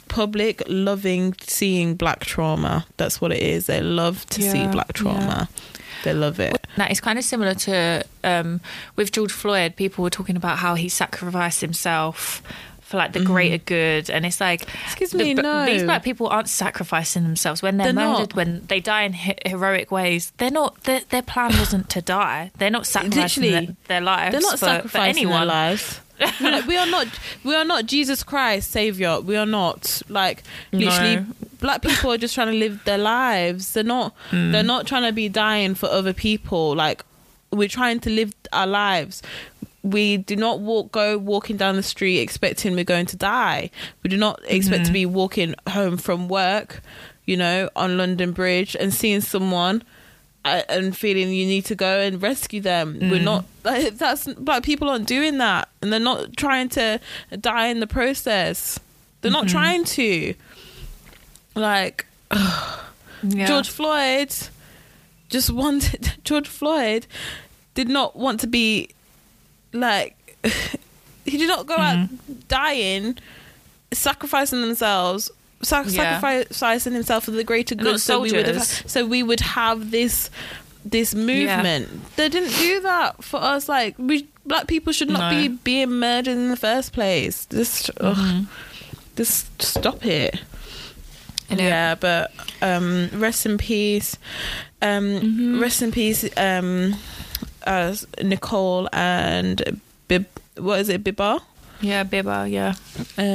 public loving seeing black trauma. That's what it is. They love to see black trauma. They love it. Now, it's kind of similar to with George Floyd. People were talking about how he sacrificed himself for like the greater good, and it's like, excuse me, no, these black people aren't sacrificing themselves when they're murdered, not. When they die in heroic ways, they're not. Their plan wasn't to die. They're not sacrificing their lives. They're not sacrificing their lives. We are not Jesus Christ Savior. We are not, like, literally. No. Black people are just trying to live their lives. They're not trying to be dying for other people. Like, we're trying to live our lives. We do not walking down the street expecting we're going to die. We do not expect to be walking home from work, you know, on London Bridge and seeing someone and feeling you need to go and rescue them. We're not, that's, black people aren't doing that, and they're not trying to die in the process. They're not trying to, like, George Floyd did not want to be, like, he did not go out dying, sacrificing themselves, sacrificing himself for the greater good, so we would have this movement. They didn't do that for us. Like, black people should not be being murdered in the first place. Just stop it. Yeah, but rest in peace. Rest in peace, Nicole and Bibaa? Yeah, Bibaa, yeah.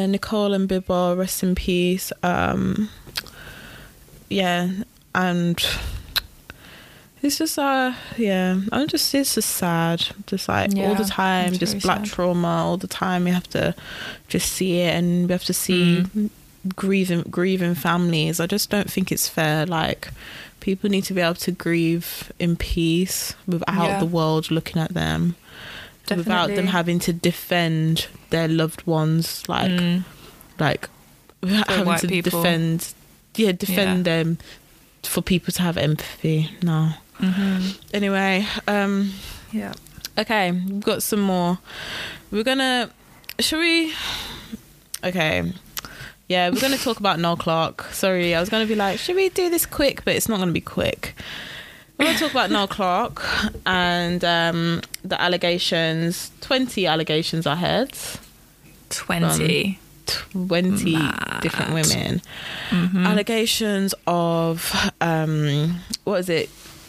Nicole and Bibaa, rest in peace. Yeah, and it's just, it's just sad. Just like all the time, just black trauma all the time. We have to just see it, and we have to see... grieving families. I just don't think it's fair. Like, people need to be able to grieve in peace without the world looking at them. Definitely. Without them having to defend their loved ones, like having to people. defend them, for people to have empathy. No. Anyway, okay, we've got some more. We're going to talk about Noel Clark. Sorry, I was going to be like, should we do this quick? But it's not going to be quick. We're going to talk about Noel Clark and the allegations. 20 allegations I heard. 20. 20 Mad. Different women. Allegations of,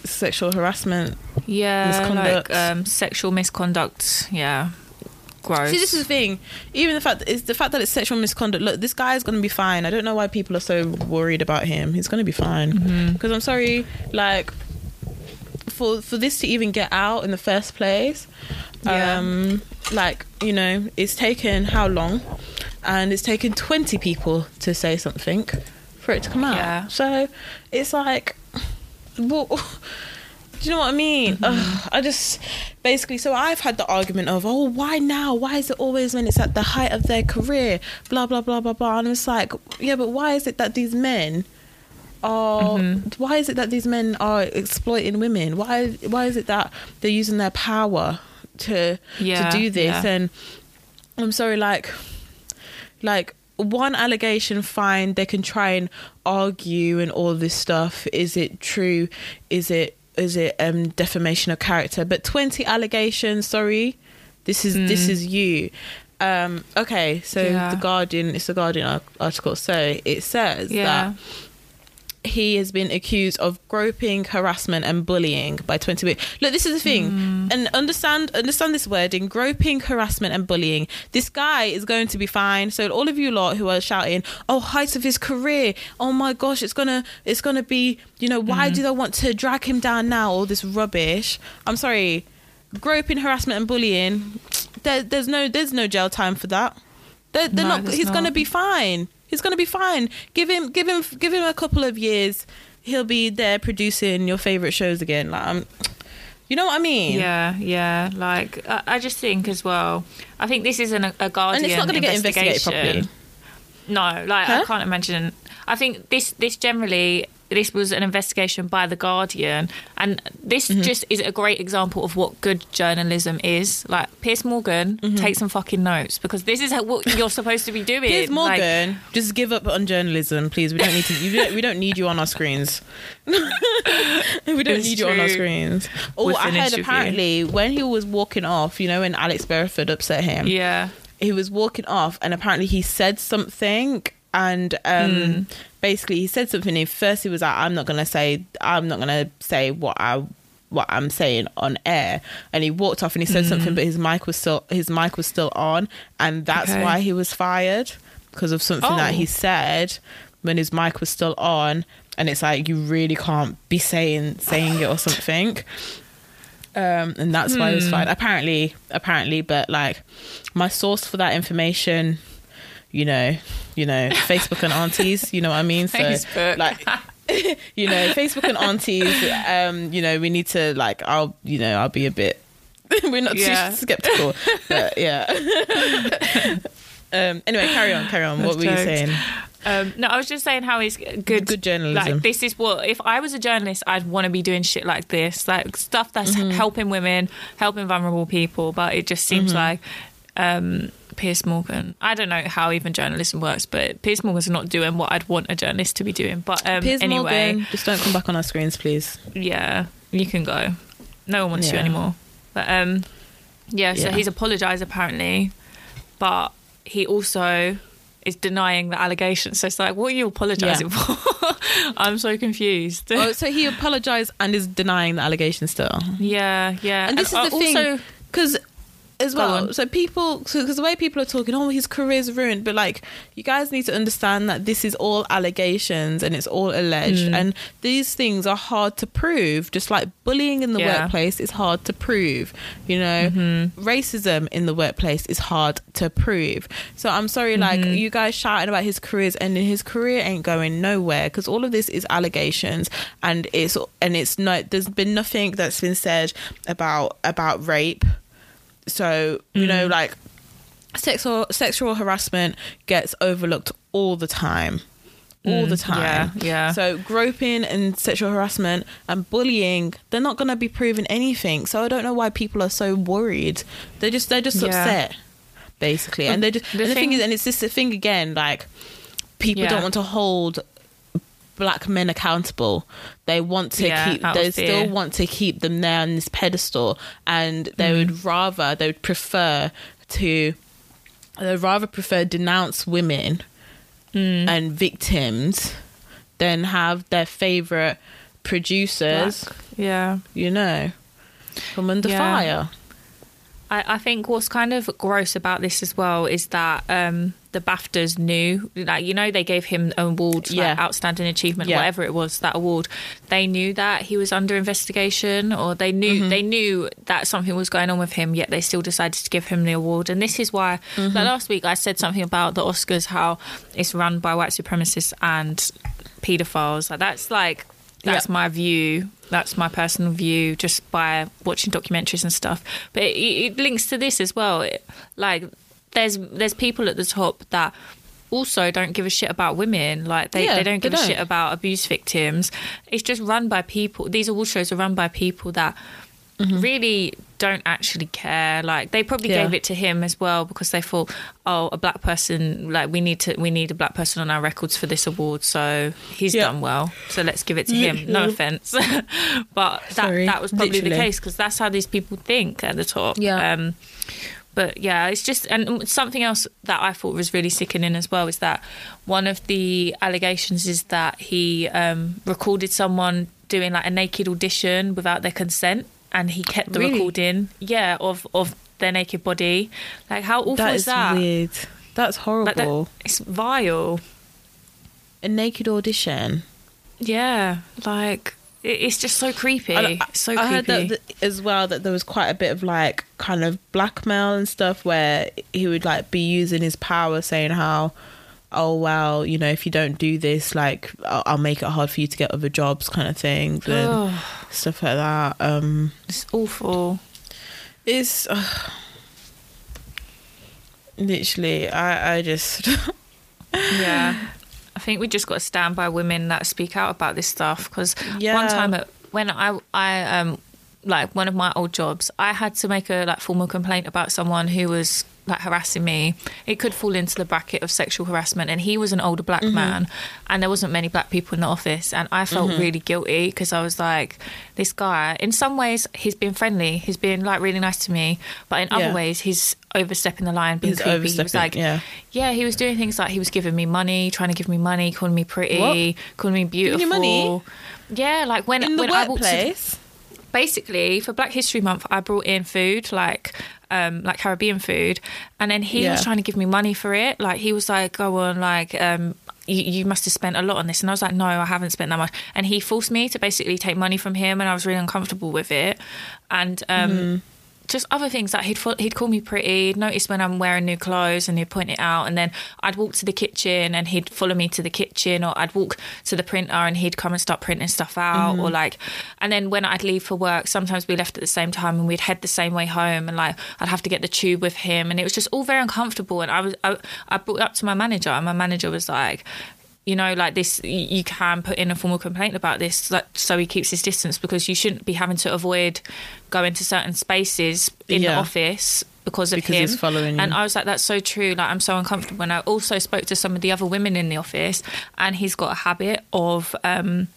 sexual harassment. Yeah, misconduct. Like sexual misconduct, yeah. Gross. See, this is the thing. Even the fact that it's sexual misconduct. Look, this guy's going to be fine. I don't know why people are so worried about him. He's going to be fine. Because I'm sorry, like, for this to even get out in the first place, like, you know, it's taken how long? And it's taken 20 people to say something for it to come out. Yeah. So it's like, well. Do you know what I mean? So I've had the argument of, oh, why now? Why is it always when it's at the height of their career? Blah, blah, blah, blah, blah. And it's like, yeah, but why is it that these men are... Why is it that these men are exploiting women? Why is it that they're using their power to do this? Yeah. And I'm sorry, like... one allegation, fine, they can try and argue and all this stuff. Is it true? Is it defamation of character? But 20 allegations, sorry, this is you. Okay, so yeah. The Guardian, it's a Guardian article. So it says that he has been accused of groping, harassment and bullying by 20 women. Look, this is the thing. And understand this wording, groping, harassment and bullying. This guy is going to be fine. So all of you lot who are shouting, oh, height of his career, oh my gosh, it's gonna be, you know, why do they want to drag him down now, all this rubbish. I'm sorry, groping, harassment and bullying, there's no jail time for that. He's gonna be fine. He's gonna be fine. Give him a couple of years. He'll be there producing your favorite shows again. Like, you know what I mean? Yeah. Like, I just think as well. I think this is a Guardian investigation. And it's not gonna get investigated properly. No, like, huh? I can't imagine. I think this was an investigation by The Guardian, and this just is a great example of what good journalism is. Like, Piers Morgan, take some fucking notes, because this is what you're supposed to be doing. Piers Morgan, like, just give up on journalism, please. We don't need to. We don't need you on our screens. We don't need you on our screens. Oh, I heard apparently when he was walking off, you know, when Alex Bereford upset him. Yeah, he was walking off, and apparently he said something. And basically he said something. First he was like, I'm not gonna say what I'm saying on air, and he walked off and he said something, but his mic was still on, and that's why he was fired, because of something that he said when his mic was still on. And it's like, you really can't be saying it or something. And that's why he was fired, apparently. But like, my source for that information, you know, Facebook and aunties, you know what I mean? So Facebook. Like, you know, Facebook and aunties, you know, we need to, like, I'll be a bit, we're not too skeptical, but yeah. Anyway, carry on. What were you saying? No, I was just saying how it's good journalism. Like, this is what, if I was a journalist, I'd want to be doing shit like this, like stuff that's helping women, helping vulnerable people. But it just seems like, Piers Morgan, I don't know how even journalism works, but Piers Morgan's not doing what I'd want a journalist to be doing. But Piers anyway, Morgan, just don't come back on our screens, please. Yeah, you can go. No one wants you anymore. But so he's apologised apparently, but he also is denying the allegations. So it's like, what are you apologising for? I'm so confused. Oh, so he apologised and is denying the allegations still. Yeah. And this is the thing, because as well, so people, because the way people are talking, oh, his career's ruined, but like, you guys need to understand that this is all allegations and it's all alleged, and these things are hard to prove. Just like bullying in the workplace is hard to prove, you know, racism in the workplace is hard to prove. So I'm sorry, like, you guys shouting about his career's ending, his career ain't going nowhere, because all of this is allegations, and it's not, there's been nothing that's been said about rape. So, you know, like, sexual harassment gets overlooked all the time. Yeah. So groping and sexual harassment and bullying, they're not going to be proving anything. So I don't know why people are so worried. They're just upset, basically. And the thing is, like, people don't want to hold black men accountable. They want to want to keep them there on this pedestal, and they would rather prefer denounce women and victims than have their favorite producers black. You know, come under fire. I think what's kind of gross about this as well is that the BAFTAs knew, like, you know, they gave him an award, like, Outstanding Achievement, whatever it was, that award. They knew that he was under investigation, or they knew that something was going on with him, yet they still decided to give him the award. And this is why, like, last week I said something about the Oscars, how it's run by white supremacists and paedophiles. That's my view. That's my personal view, just by watching documentaries and stuff. But it links to this as well. There's people at the top that also don't give a shit about women. Like, they don't give a shit about abuse victims. It's just run by people. These award shows are run by people that mm-hmm. really don't actually care. Like, they probably gave it to him as well because they thought, oh, a black person, like, we need a black person on our records for this award, so he's done well, so let's give it to him. No offense, but that was probably the case, because that's how these people think at the top. But yeah, it's just, and something else that I thought was really sickening as well is that one of the allegations is that he recorded someone doing like a naked audition without their consent, and he kept the recording, of their naked body. Like, how awful is that? That is weird. That's horrible. Like, it's vile. A naked audition. Yeah, like, it's just so creepy. I heard that as well, that there was quite a bit of like kind of blackmail and stuff where he would like be using his power, saying how, oh well, you know, if you don't do this, like I'll make it hard for you to get other jobs, kind of thing, and stuff like that. It's awful. It's literally, I just yeah. I think we just got to stand by women that speak out about this stuff, because one time when I like one of my old jobs, I had to make a like formal complaint about someone who was like harassing me. It could fall into the bracket of sexual harassment, and he was an older black mm-hmm. man, and there wasn't many black people in the office, and I felt mm-hmm. really guilty, because I was like, this guy, in some ways he's been friendly, he's been like really nice to me, but in other ways he's overstepping the line, being creepy. He was like, he was doing things like he was giving me money, trying to give me money, calling me pretty, calling me beautiful. Give you money? Yeah, like when I walked to, basically for Black History Month, I brought in food, like Caribbean food, and then he was trying to give me money for it. Like, he was like, go on, like you must have spent a lot on this, and I was like, no, I haven't spent that much. And he forced me to basically take money from him, and I was really uncomfortable with it. And just other things, like he'd call me pretty, he'd notice when I'm wearing new clothes, and he'd point it out, and then I'd walk to the kitchen and he'd follow me to the kitchen, or I'd walk to the printer and he'd come and start printing stuff out, or like, and then when I'd leave for work, sometimes we left at the same time and we'd head the same way home, and like I'd have to get the tube with him, and it was just all very uncomfortable. And I brought it up to my manager, and my manager was like, you know, like this, you can put in a formal complaint about this, like, so he keeps his distance, because you shouldn't be having to avoid going to certain spaces in the office because of him. He's following you. And I was like, that's so true. Like, I'm so uncomfortable. And I also spoke to some of the other women in the office, and he's got a habit of doing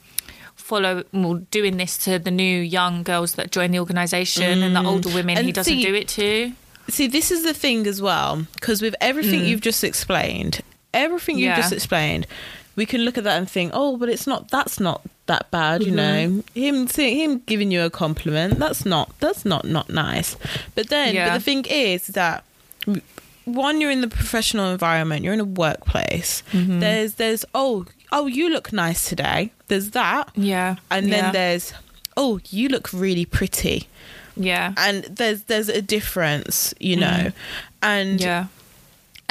this to the new young girls that join the organisation, and the older women and he doesn't do it to. See, this is the thing as well, because with everything you've just explained, we can look at that and think, oh, but that's not that bad, you know. Him giving you a compliment, that's not nice. But then, but the thing is that one, you're in the professional environment, you're in a workplace. Mm-hmm. There's oh, you look nice today. There's that, and then there's oh, you look really pretty, and there's a difference, you know, and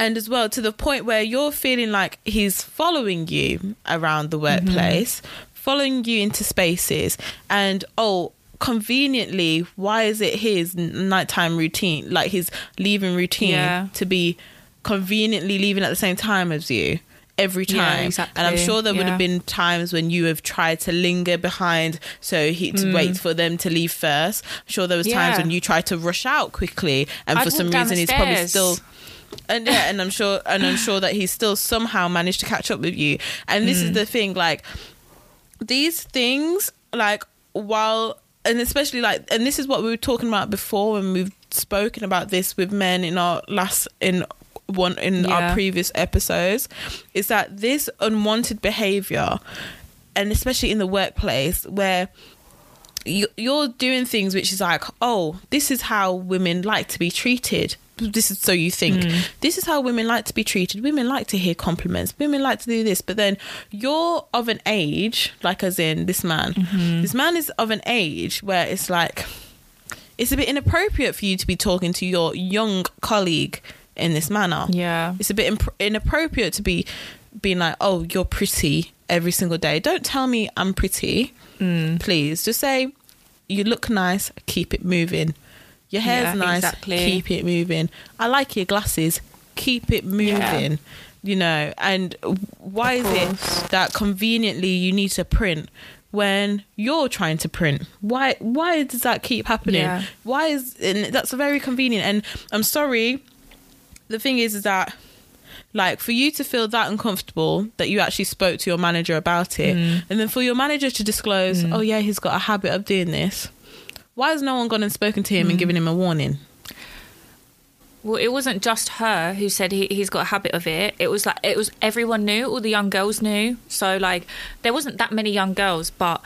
And as well, to the point where you're feeling like he's following you around the workplace, following you into spaces, and oh, conveniently, why is it his nighttime routine, like his leaving routine, to be conveniently leaving at the same time as you every time? Yeah, exactly. And I'm sure there would have been times when you have tried to linger behind, so he to wait for them to leave first. I'm sure there was times when you tried to rush out quickly, and for some reason he's probably still. And I'm sure that he still somehow managed to catch up with you. And this is the thing, like these things, like while, and especially like, and this is what we were talking about before, and we've spoken about this with men in our our previous episodes, is that this unwanted behavior, and especially in the workplace, where you're doing things which is like, oh, this is how women like to be treated. This is so you think. This is how women like to be treated. Women like to hear compliments. Women like to do this. But then you're of an age, like as in this man. Mm-hmm. This man is of an age where it's like, it's a bit inappropriate for you to be talking to your young colleague in this manner. Yeah. It's a bit inappropriate to be being like, oh, you're pretty every single day. Don't tell me I'm pretty. Please. Just say, you look nice. Keep it moving. Your hair's nice, keep it moving. I like your glasses, keep it moving, you know. And why is it that conveniently you need to print when you're trying to print? Why does that keep happening? Yeah. And that's very convenient. And I'm sorry, the thing is that, like, for you to feel that uncomfortable that you actually spoke to your manager about it, and then for your manager to disclose, oh yeah, he's got a habit of doing this, why has no one gone and spoken to him and given him a warning? Well, it wasn't just her who said he's got a habit of it. It was like, it was everyone knew, all the young girls knew. So like, there wasn't that many young girls, but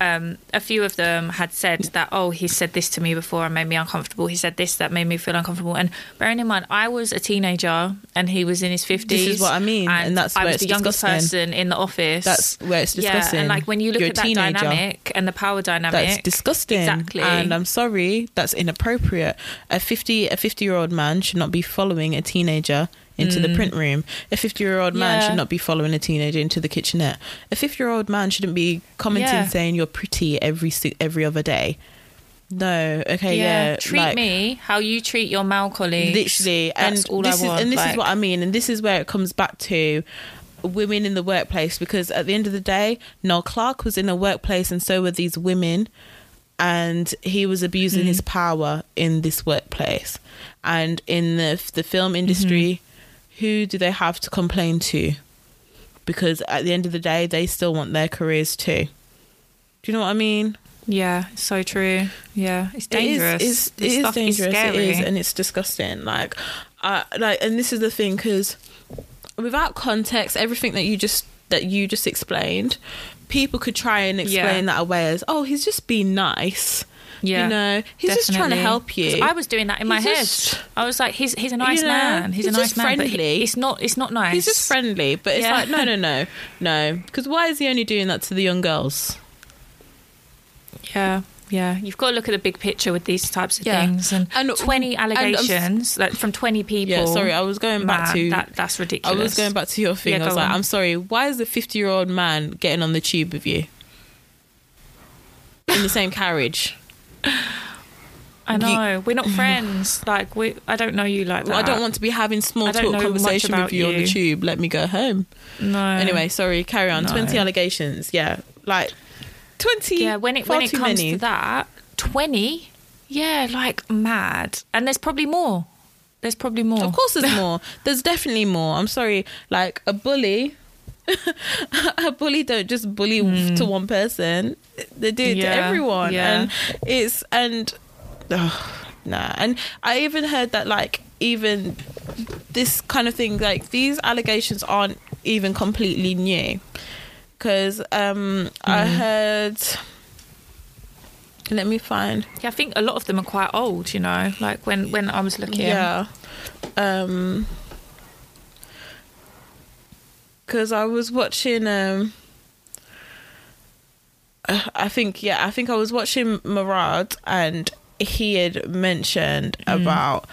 a few of them had said that, oh, he said this to me before and made me uncomfortable. He said this that made me feel uncomfortable. And bearing in mind, I was a teenager and he was in his 50s. This is what I mean. And that's where I was the youngest person in the office. That's where it's disgusting. Yeah, and like when you look at that dynamic and the power dynamic, that's disgusting. Exactly. And I'm sorry, that's inappropriate. A 50-year-old man should not be following a teenager into the print room. A 50-year-old man should not be following a teenager into the kitchenette. A 50-year-old man shouldn't be commenting saying you're pretty every other day. No, okay, yeah. Treat like, me how you treat your male colleagues. Literally, that's and all I want. And this is what I mean, and this is where it comes back to women in the workplace, because at the end of the day, Noel Clark was in a workplace and so were these women, and he was abusing his power in this workplace. And in the film industry, who do they have to complain to? Because at the end of the day, they still want their careers too. Do you know what I mean? Yeah, so true. Yeah, it's dangerous. It is dangerous. Is scary. It is, and it's disgusting. Like, and this is the thing, because without context, everything that you just explained, people could try and explain that away as, oh, he's just being nice. Yeah, you know, he's just trying to help you. I was doing that in my head. I was like, he's a nice man. He's a nice man, friendly. But it's not nice. He's just friendly, but it's like, no. Because why is he only doing that to the young girls? Yeah. You've got to look at the big picture with these types of things. And 20 allegations from 20 people. Yeah, sorry, I was going back to... That's ridiculous. I was going back to your thing. Yeah, I was like, I'm sorry, why is the 50-year-old man getting on the tube with you? In the same carriage? I know we're not friends. Like I don't know you like that. Well, I don't want to be having small talk conversation with you on the tube. Let me go home. No. Anyway, sorry. Carry on. No. 20 allegations. Yeah, like 20. Yeah, when it comes to that, 20. Yeah, like mad. And there's probably more. Of course, there's more. There's definitely more. I'm sorry. Like a bully. A bully don't just bully to one person, they do it to everyone. And I even heard that, like, even this kind of thing, like, these allegations aren't even completely new, because I heard, let me find, I think a lot of them are quite old, you know, like when I was looking because I was watching, I think I was watching Murad, and he had mentioned about,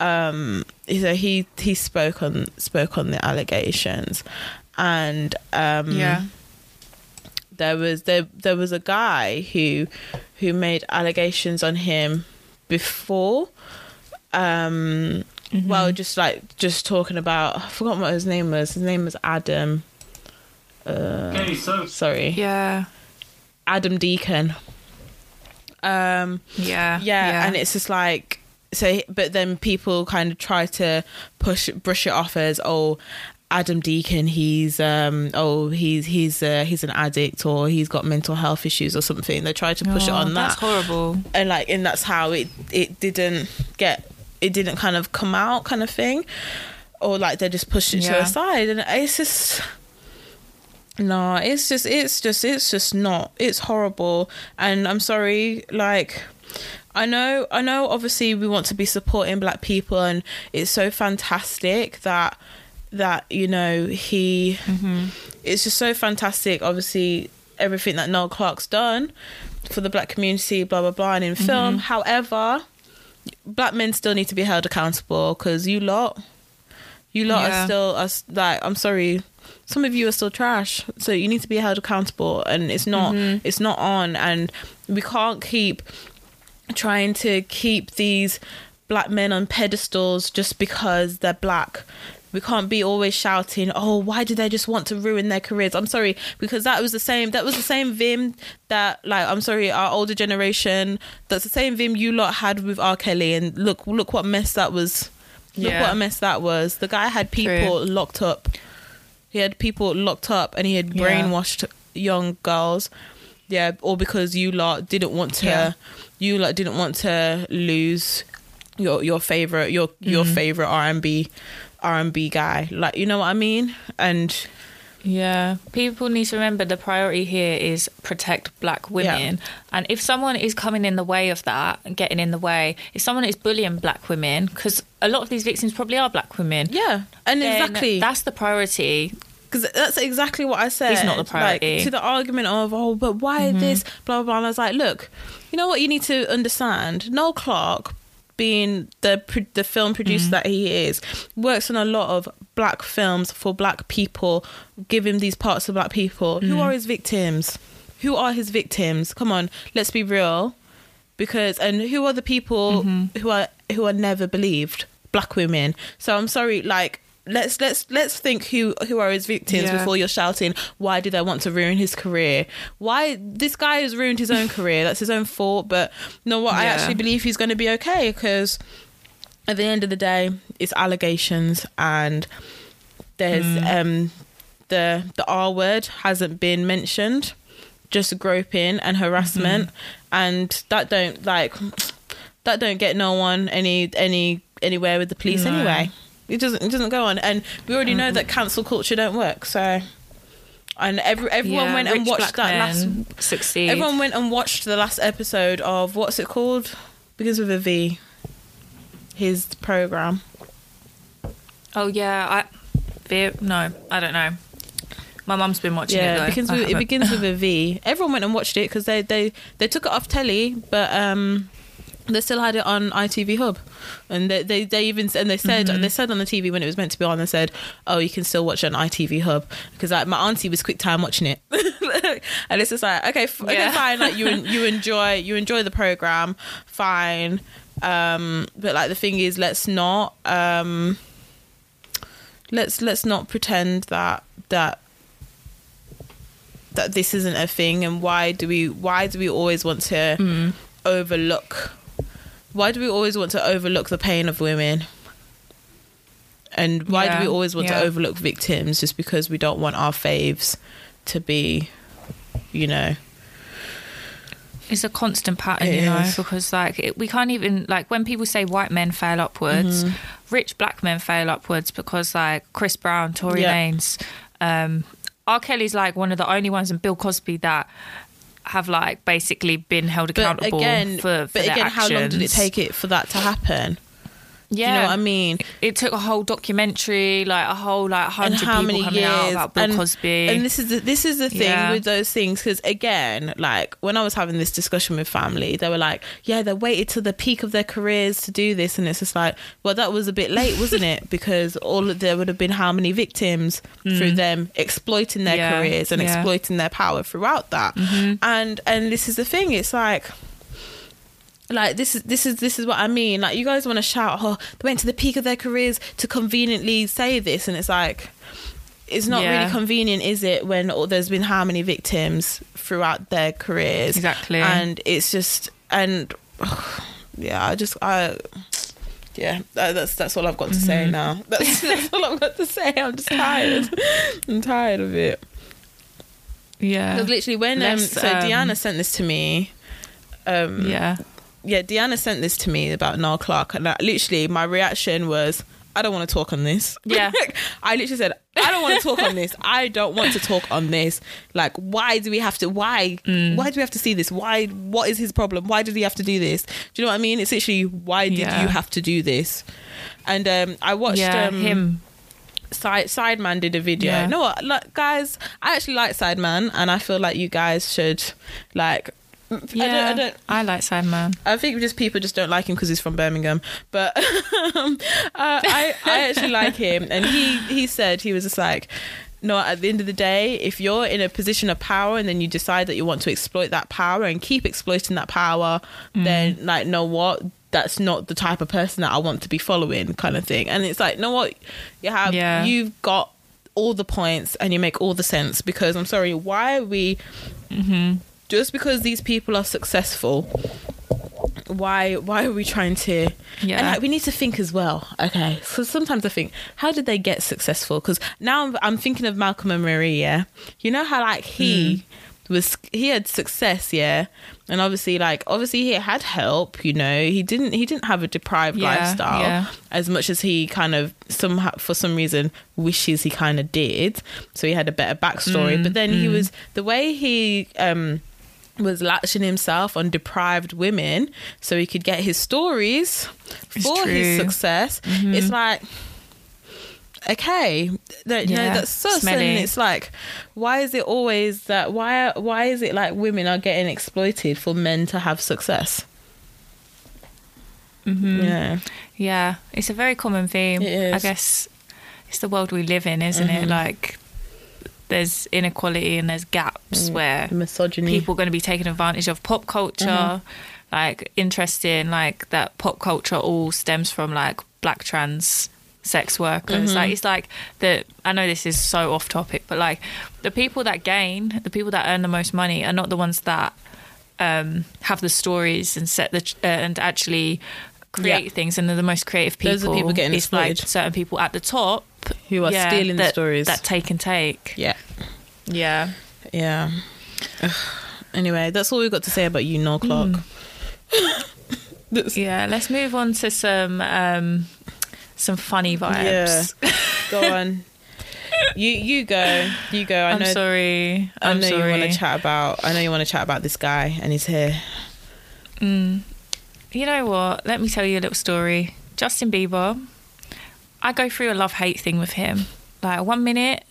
so he spoke on the allegations, and there was a guy who made allegations on him before, well, just talking about, I forgot what his name was. His name was Adam. Okay, so sorry. Yeah. Adam Deacon. Yeah. And it's just like, so, but then people kind of try to brush it off as, oh, Adam Deacon, he's an addict, or he's got mental health issues or something. They try to push it on that. That's horrible. And like, and that's how it didn't get. It didn't kind of come out, kind of thing, or like they just pushed it to the side, and it's just it's just not. It's horrible, and I'm sorry. Like, I know. Obviously, we want to be supporting Black people, and it's so fantastic that you know he. Mm-hmm. It's just so fantastic. Obviously, everything that Noel Clark's done for the Black community, blah blah blah, and in film. However, Black men still need to be held accountable, because you lot are still like, I'm sorry, some of you are still trash, so you need to be held accountable, and it's not on, and we can't keep trying to keep these Black men on pedestals just because they're Black. We can't be always shouting, oh, why do they just want to ruin their careers? I'm sorry, because that was the same vim that, like, I'm sorry, our older generation, that's the same vim you lot had with R. Kelly, and look what mess that was. Look what a mess that was. The guy had people locked up. He had people locked up and he had brainwashed young girls. Yeah, all because you lot didn't want to lose your favorite R&B guy. Like, you know what I mean? And yeah, people need to remember the priority here is protect black women. Yeah. And if someone is coming in the way of that and getting in the way, if someone is bullying black women, because a lot of these victims probably are black women. Yeah, and exactly. That's the priority. Because that's exactly what I said. It's not the priority. Like, to the argument of, oh, but why this, blah, blah, blah. And I was like, look, you know what you need to understand? Noel Clark, being the film producer that he is, works on a lot of black films for black people, giving these parts to black people. Who are his victims? Who are his victims? Come on, let's be real. Because, and who are the people who are never believed? Black women. So I'm sorry, like, let's think who are his victims before you're shouting, why did I want to ruin his career? Why? This guy has ruined his own career. That's his own fault. But you know what? Yeah. I actually believe he's going to be okay, because at the end of the day, it's allegations, and there's the R word hasn't been mentioned, just groping and harassment, and that don't get no one anywhere with the police anyway. It doesn't go on, and we already know that cancel culture don't work. So, and everyone went and watched that last. Succeed. Everyone went and watched the last episode of, what's it called? Begins with a V. His program. Oh yeah, I don't know. My mum's been watching it though. It begins with a V. Everyone went and watched it because they took it off telly, but they still had it on ITV Hub, and they said on the TV when it was meant to be on, they said, oh, you can still watch it on ITV Hub, because like my auntie was quick time watching it. And it's just like, okay, fine, like you enjoy the program, fine, but like the thing is, let's not pretend that this isn't a thing. And why do we always want to overlook? Why do we always want to overlook the pain of women? And why do we always want to overlook victims just because we don't want our faves to be, you know... It's a constant pattern, because we can't even... Like, when people say white men fail upwards, rich black men fail upwards because, like, Chris Brown, Tory Lanez, R. Kelly's, like, one of the only ones, and Bill Cosby that... have like basically been held accountable for their actions. How long did it take it for that to happen? Yeah, do you know what I mean? It took a whole documentary, like a whole 100 people coming out about Bill Cosby. And this is the thing with those things, because again, like when I was having this discussion with family, they were like, "Yeah, they waited till the peak of their careers to do this," and it's just like, "Well, that was a bit late, wasn't it?" Because there would have been how many victims through them exploiting their careers and exploiting their power throughout that. And this is the thing. It's like. Like, this is what I mean. Like, you guys want to shout, oh, they went to the peak of their careers to conveniently say this. And it's like, it's not really convenient, is it, when there's been how many victims throughout their careers? Exactly. And it's just, that's all I've got to say now. That's all I've got to say. I'm just tired. I'm tired of it. Yeah. Because literally when, Deanna sent this to me. Deanna sent this to me about Noel Clark, and literally my reaction was, I don't want to talk on this. Yeah. I literally said, I don't want to talk on this. I don't want to talk on this. Like, why do we have to see this? What is his problem? Why did he have to do this? Do you know what I mean? It's literally, why did you have to do this? And I watched him. Sideman did a video. You know what? Like, guys, I actually like Sideman, and I feel like you guys should like... Yeah, I like Sideman. I think people just don't like him because he's from Birmingham. But I actually like him. And he said, he was just like, no, at the end of the day, if you're in a position of power and then you decide that you want to exploit that power and keep exploiting that power, then like, know what? that's not the type of person that I want to be following, kind of thing. And it's like, you know what, you've got all the points and you make all the sense, because I'm sorry, why are we just because these people are successful, why are we trying to and like, we need to think as well, okay? So sometimes I think, how did they get successful? Because now I'm thinking of Malcolm and Marie, you know how like he had success, and obviously he had help, you know, he didn't have a deprived lifestyle as much as he kind of somehow for some reason wishes he kind of did, so he had a better backstory, but then he was, the way he was latching himself on deprived women so he could get his stories for his success. It's like, okay, that, you know, that's sus. And it's like, why is it always that? Why is it like women are getting exploited for men to have success? Yeah, it's a very common theme. I guess it's the world we live in, isn't it? Like, there's inequality and there's gaps where misogyny, people are going to be taken advantage of. Pop culture, like, interesting, like that pop culture all stems from like black trans sex workers. Like, it's like the, I know this is so off topic, but like the people that gain, the people that earn the most money are not the ones that have the stories and set the and actually create things, and they're the most creative people. Those are the people getting exploited. It's like certain people at the top who are stealing the stories that take. Anyway, that's all we've got to say about you, Noel Clark. Let's move on to some funny vibes. Go on. You go. I'm sorry. I know you want to chat about this guy and his hair. You know what, let me tell you a little story. Justin Bieber, I go through a love-hate thing with him. Like, one minute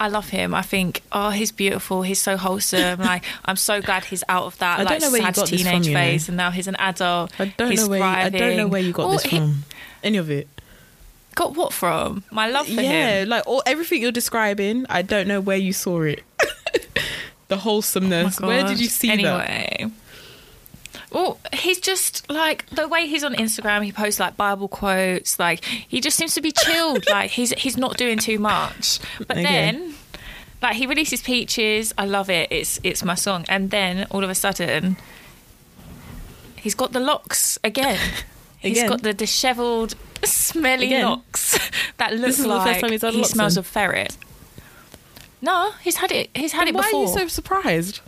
I love him, I think, oh, he's beautiful, he's so wholesome, like, I'm so glad he's out of that like sad teenage phase, and now he's an adult, I don't know where you got this from, any of it. Got what from? My love for him. Yeah, like everything you're describing, I don't know where you saw it. The wholesomeness. Oh, where did you see that? Anyway. Well, he's just like, the way he's on Instagram, he posts like Bible quotes, like he just seems to be chilled. Like he's not doing too much. But then like he releases Peaches, I love it, it's my song. And then all of a sudden he's got the locks again. He's got the dishevelled, smelly locks that look like he smells of ferret. No, he's had it before. Why are you so surprised?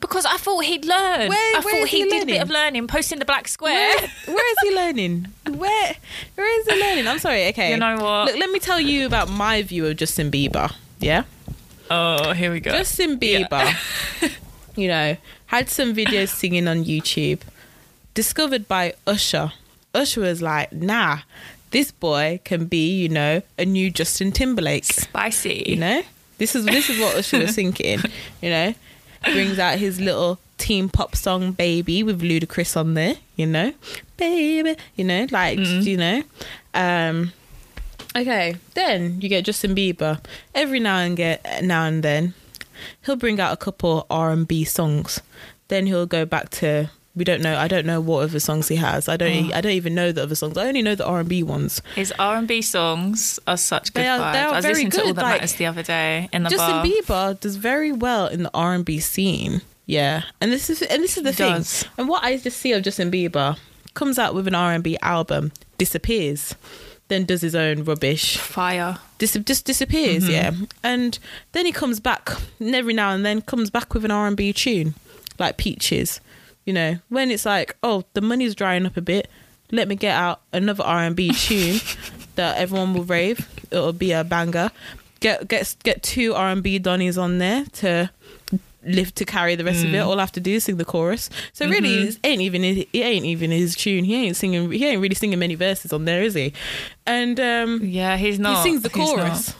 Because I thought he'd learn. I thought he did a bit of learning, posting the black square. Where is he learning? Where is he learning? I'm sorry, okay. You know what? Look, let me tell you about my view of Justin Bieber, yeah? Oh, here we go. Justin Bieber, you know, had some videos singing on YouTube, discovered by Usher. Usher was like, nah, this boy can be, you know, a new Justin Timberlake. Spicy. You know? This is what Usher was thinking, you know? Brings out his little teen pop song Baby with Ludacris on there, you know, baby, you know, like, you know, okay, then you get Justin Bieber. Every now and then he'll bring out a couple R&B songs, then he'll go back to, I don't know what other songs he has. I don't even know the other songs. I only know the R&B ones. His R&B songs are such good vibes. I was listening to All That Matters the other day in the bar. Justin Bieber does very well in the R&B scene. Yeah. And this is the thing. And what I just see of Justin Bieber, comes out with an R&B album, disappears, then does his own rubbish. Fire. Just disappears, And then he comes back, and every now and then comes back with an R&B tune, like Peaches. You know, when it's like, oh, the money's drying up a bit, let me get out another R&B tune that everyone will rave. It'll be a banger. Get two R&B Donnies on there to live to carry the rest of it. All I have to do is sing the chorus. So really, it ain't even his tune. He ain't really singing many verses on there, is he? And he's not. He sings the chorus.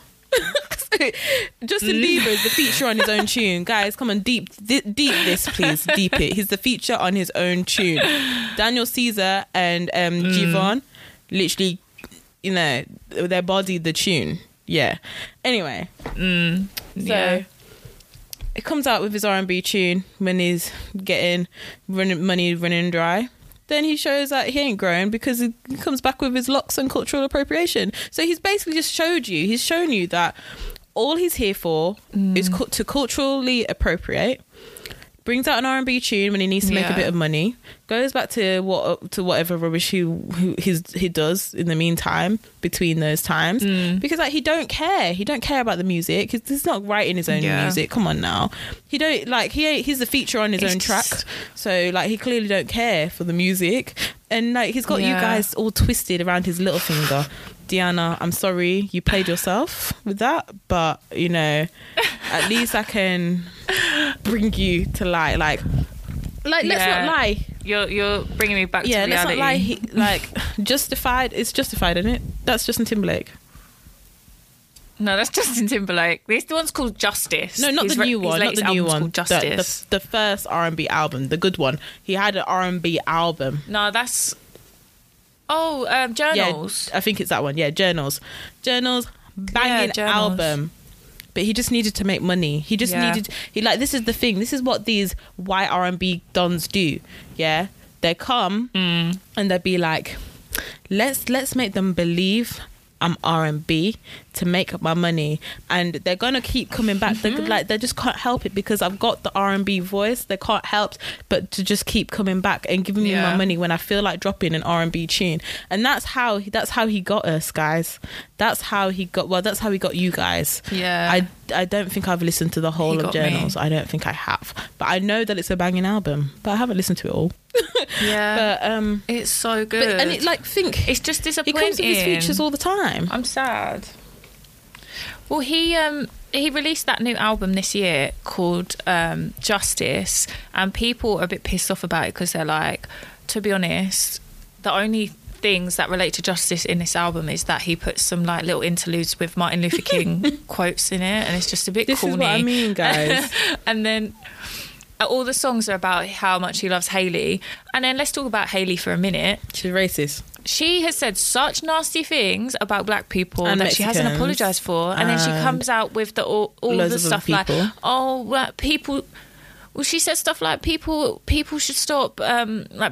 Justin Bieber is the feature on his own tune. Guys, come on, deep this, please. Deep it. He's the feature on his own tune. Daniel Caesar and Givon, literally, you know, they bodied the tune. Yeah. Anyway, so it comes out with his R&B tune when he's running dry. then he shows that he ain't grown because he comes back with his locks and cultural appropriation. So he's basically just shown you that all he's here for is to culturally appropriate. Brings out an R&B tune when he needs to make a bit of money. Goes back to whatever rubbish he does in the meantime between those times because like he don't care about the music because he's not writing his own music. Come on now, he's the feature on his own track, so like he clearly don't care for the music and like he's got you guys all twisted around his little finger. Deanna, I'm sorry you played yourself with that, but you know, at least I can bring you to light. Like let's not lie. You're bringing me back to reality. Yeah, let's not lie. Justified. It's Justified, isn't it? That's Justin Timberlake. No, that's Justin Timberlake. This one's called Justice. No, not the new one. Not the new one. Justice. The first R&B album, the good one. He had an R&B album. No, that's. Oh, Journals. Yeah, I think it's that one. Yeah, Journals. Journals, banging album. But he just needed to make money. He just needed... this is the thing. This is what these white R&B dons do, yeah? They come and they'll be like, let's make them believe I'm R&B to make up my money. And they're going to keep coming back. Mm-hmm. They just can't help it because I've got the R&B voice. They can't help but to just keep coming back and giving me my money when I feel like dropping an R&B tune. And that's how he got us, guys. That's how he got you guys. Yeah. I don't think I've listened to the whole of Journals. Me. I don't think I have. But I know that it's a banging album. But I haven't listened to it all. Yeah. But it's so good. It's just disappointing. He comes with his features all the time. I'm sad. Well, he released that new album this year called Justice, and people are a bit pissed off about it because they're like, to be honest, the only things that relate to Justice in this album is that he puts some like little interludes with Martin Luther King quotes in it, and it's just a bit corny. This is what I mean, guys. And then all the songs are about how much he loves Hailey. And then let's talk about Hailey for a minute. She's racist. She has said such nasty things about black people and that Mexicans, she hasn't apologised for. And then she comes out with all the stuff like, people... Well, she said stuff like people should stop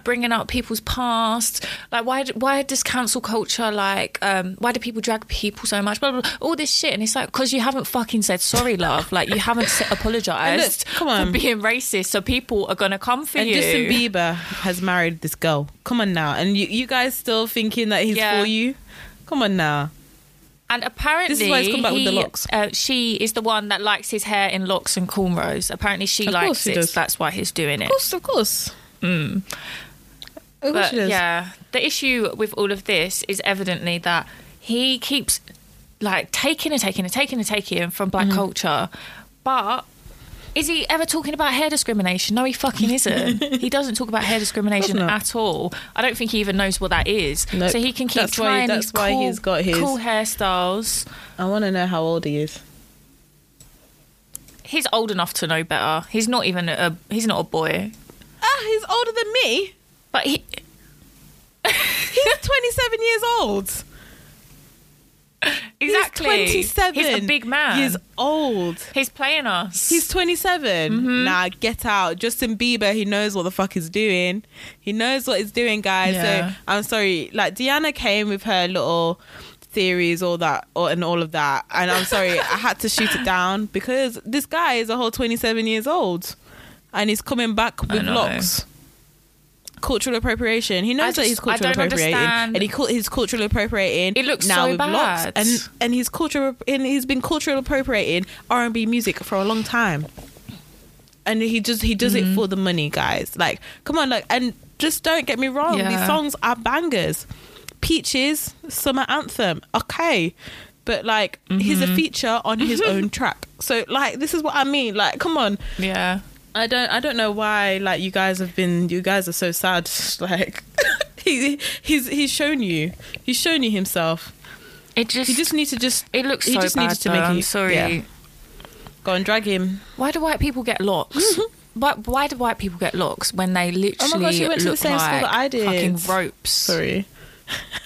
bringing up people's past. Like, why does cancel culture why do people drag people so much? Blah, blah, blah, all this shit, and it's like because you haven't fucking said sorry, love. Like you haven't apologised for being racist, so people are gonna come for you. And Justin Bieber has married this girl. Come on now, and you guys still thinking that he's for you? Come on now. And apparently this is why he's come back with the locks. She is the one that likes his hair in locks and cornrows. Apparently she likes it. That's why he's doing it. Of course. But, yeah, the issue with all of this is evidently that he keeps like taking from black culture. But is he ever talking about hair discrimination? No, he fucking isn't. He doesn't talk about hair discrimination at all. I don't think he even knows what that is. Nope. So he can keep trying these cool hairstyles. I want to know how old he is. He's old enough to know better. He's not even he's not a boy. Ah, he's older than me. But he's 27 years old. Exactly. He's 27. He's a big man. He's old. He's playing us. He's 27. Mm-hmm. Nah, get out. Justin Bieber, he knows what the fuck he's doing. He knows what he's doing, guys. Yeah. So I'm sorry. Like Deanna came with her little theories, all of that. And I'm sorry, I had to shoot it down because this guy is a whole 27 years old, and he's coming back with locks. Cultural appropriation. He knows that he's cultural appropriating, and he's cultural appropriating. It looks now so with bad, locks, and he's been cultural appropriating R&B music for a long time, and he does it for the money, guys. Like, come on, and just don't get me wrong. Yeah. These songs are bangers. Peaches, Summer Anthem, okay, but he's a feature on his own track. So this is what I mean. Like, come on, yeah. I don't know why you guys are so sad. Like he's shown you himself. It looks so bad. He just needed to make it. I'm sorry. Yeah. Go and drag him. Why do white people get locks? Why do white people get locks when they literally oh my gosh, you went to the same school that I did. Fucking ropes? Sorry.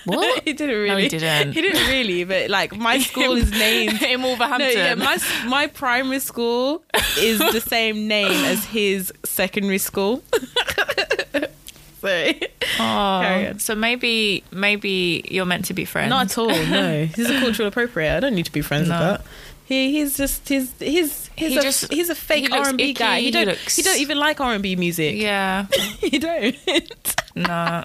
What? He didn't really. No, he didn't really. But my school is named in Wolverhampton. No, yeah, my primary school is the same name as his secondary school. So Oh, so maybe you're meant to be friends. Not at all. No, he's a cultural appropriator. I don't need to be friends with that. He's a fake R&B guy. He don't even like R&B music. Yeah, he don't. No,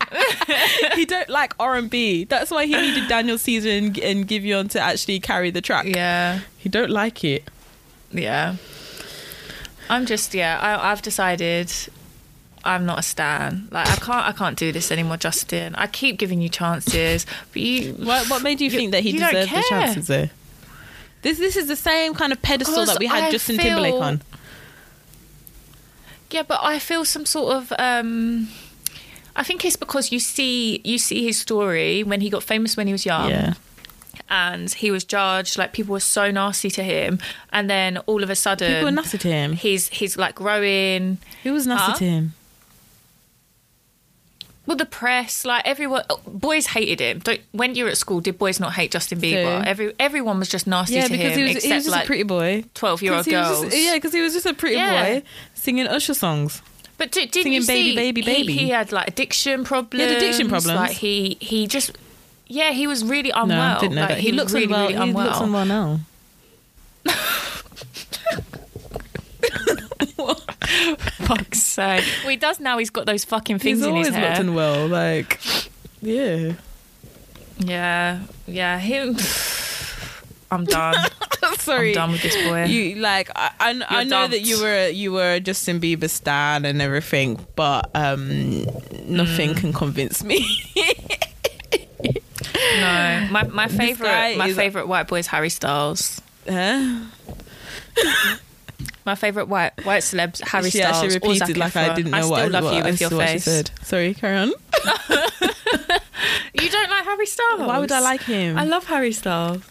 he don't like R&B. That's why he needed Daniel Caesar and Giveon to actually carry the track. Yeah, he don't like it. Yeah, I've decided I'm not a stan. Like I can't do this anymore, Justin. I keep giving you chances, but you. What made you think that he deserved the chances though? This is the same kind of pedestal that we had Justin Timberlake on. Yeah, but I feel some sort of I think it's because you see his story when he got famous when he was young. Yeah. And he was judged, like people were so nasty to him, and then all of a sudden people were nasty to him. He's like growing. Who was nasty to him? Well, the press, like everyone, boys hated him. When you were at school, did boys not hate Justin Bieber? So, everyone was just nasty to him. Yeah, because he was just like a pretty boy. 12-year-old girls. Because he was just a pretty boy singing Usher songs. But didn't you see? Singing Baby, Baby, Baby. He had like addiction problems. He had addiction problems. Like he just, yeah, he was really unwell. No, I didn't know that. He looks really, really unwell. He looks unwell now. Fuck's sake. Well, he does now. He's got those fucking things in his hair. He's always looked unwell. Like, yeah. Yeah. Yeah. Him. I'm done. Sorry. I'm done with this boy. I know that you were Justin Bieber stan and everything, but nothing can convince me. No. My favorite white boy is Harry Styles. Huh? My favourite white celebs, Harry Styles. She actually repeated like I didn't know what I still love you with your face. Said. Sorry, carry on. You don't like Harry Styles? Why would I like him? I love Harry Styles.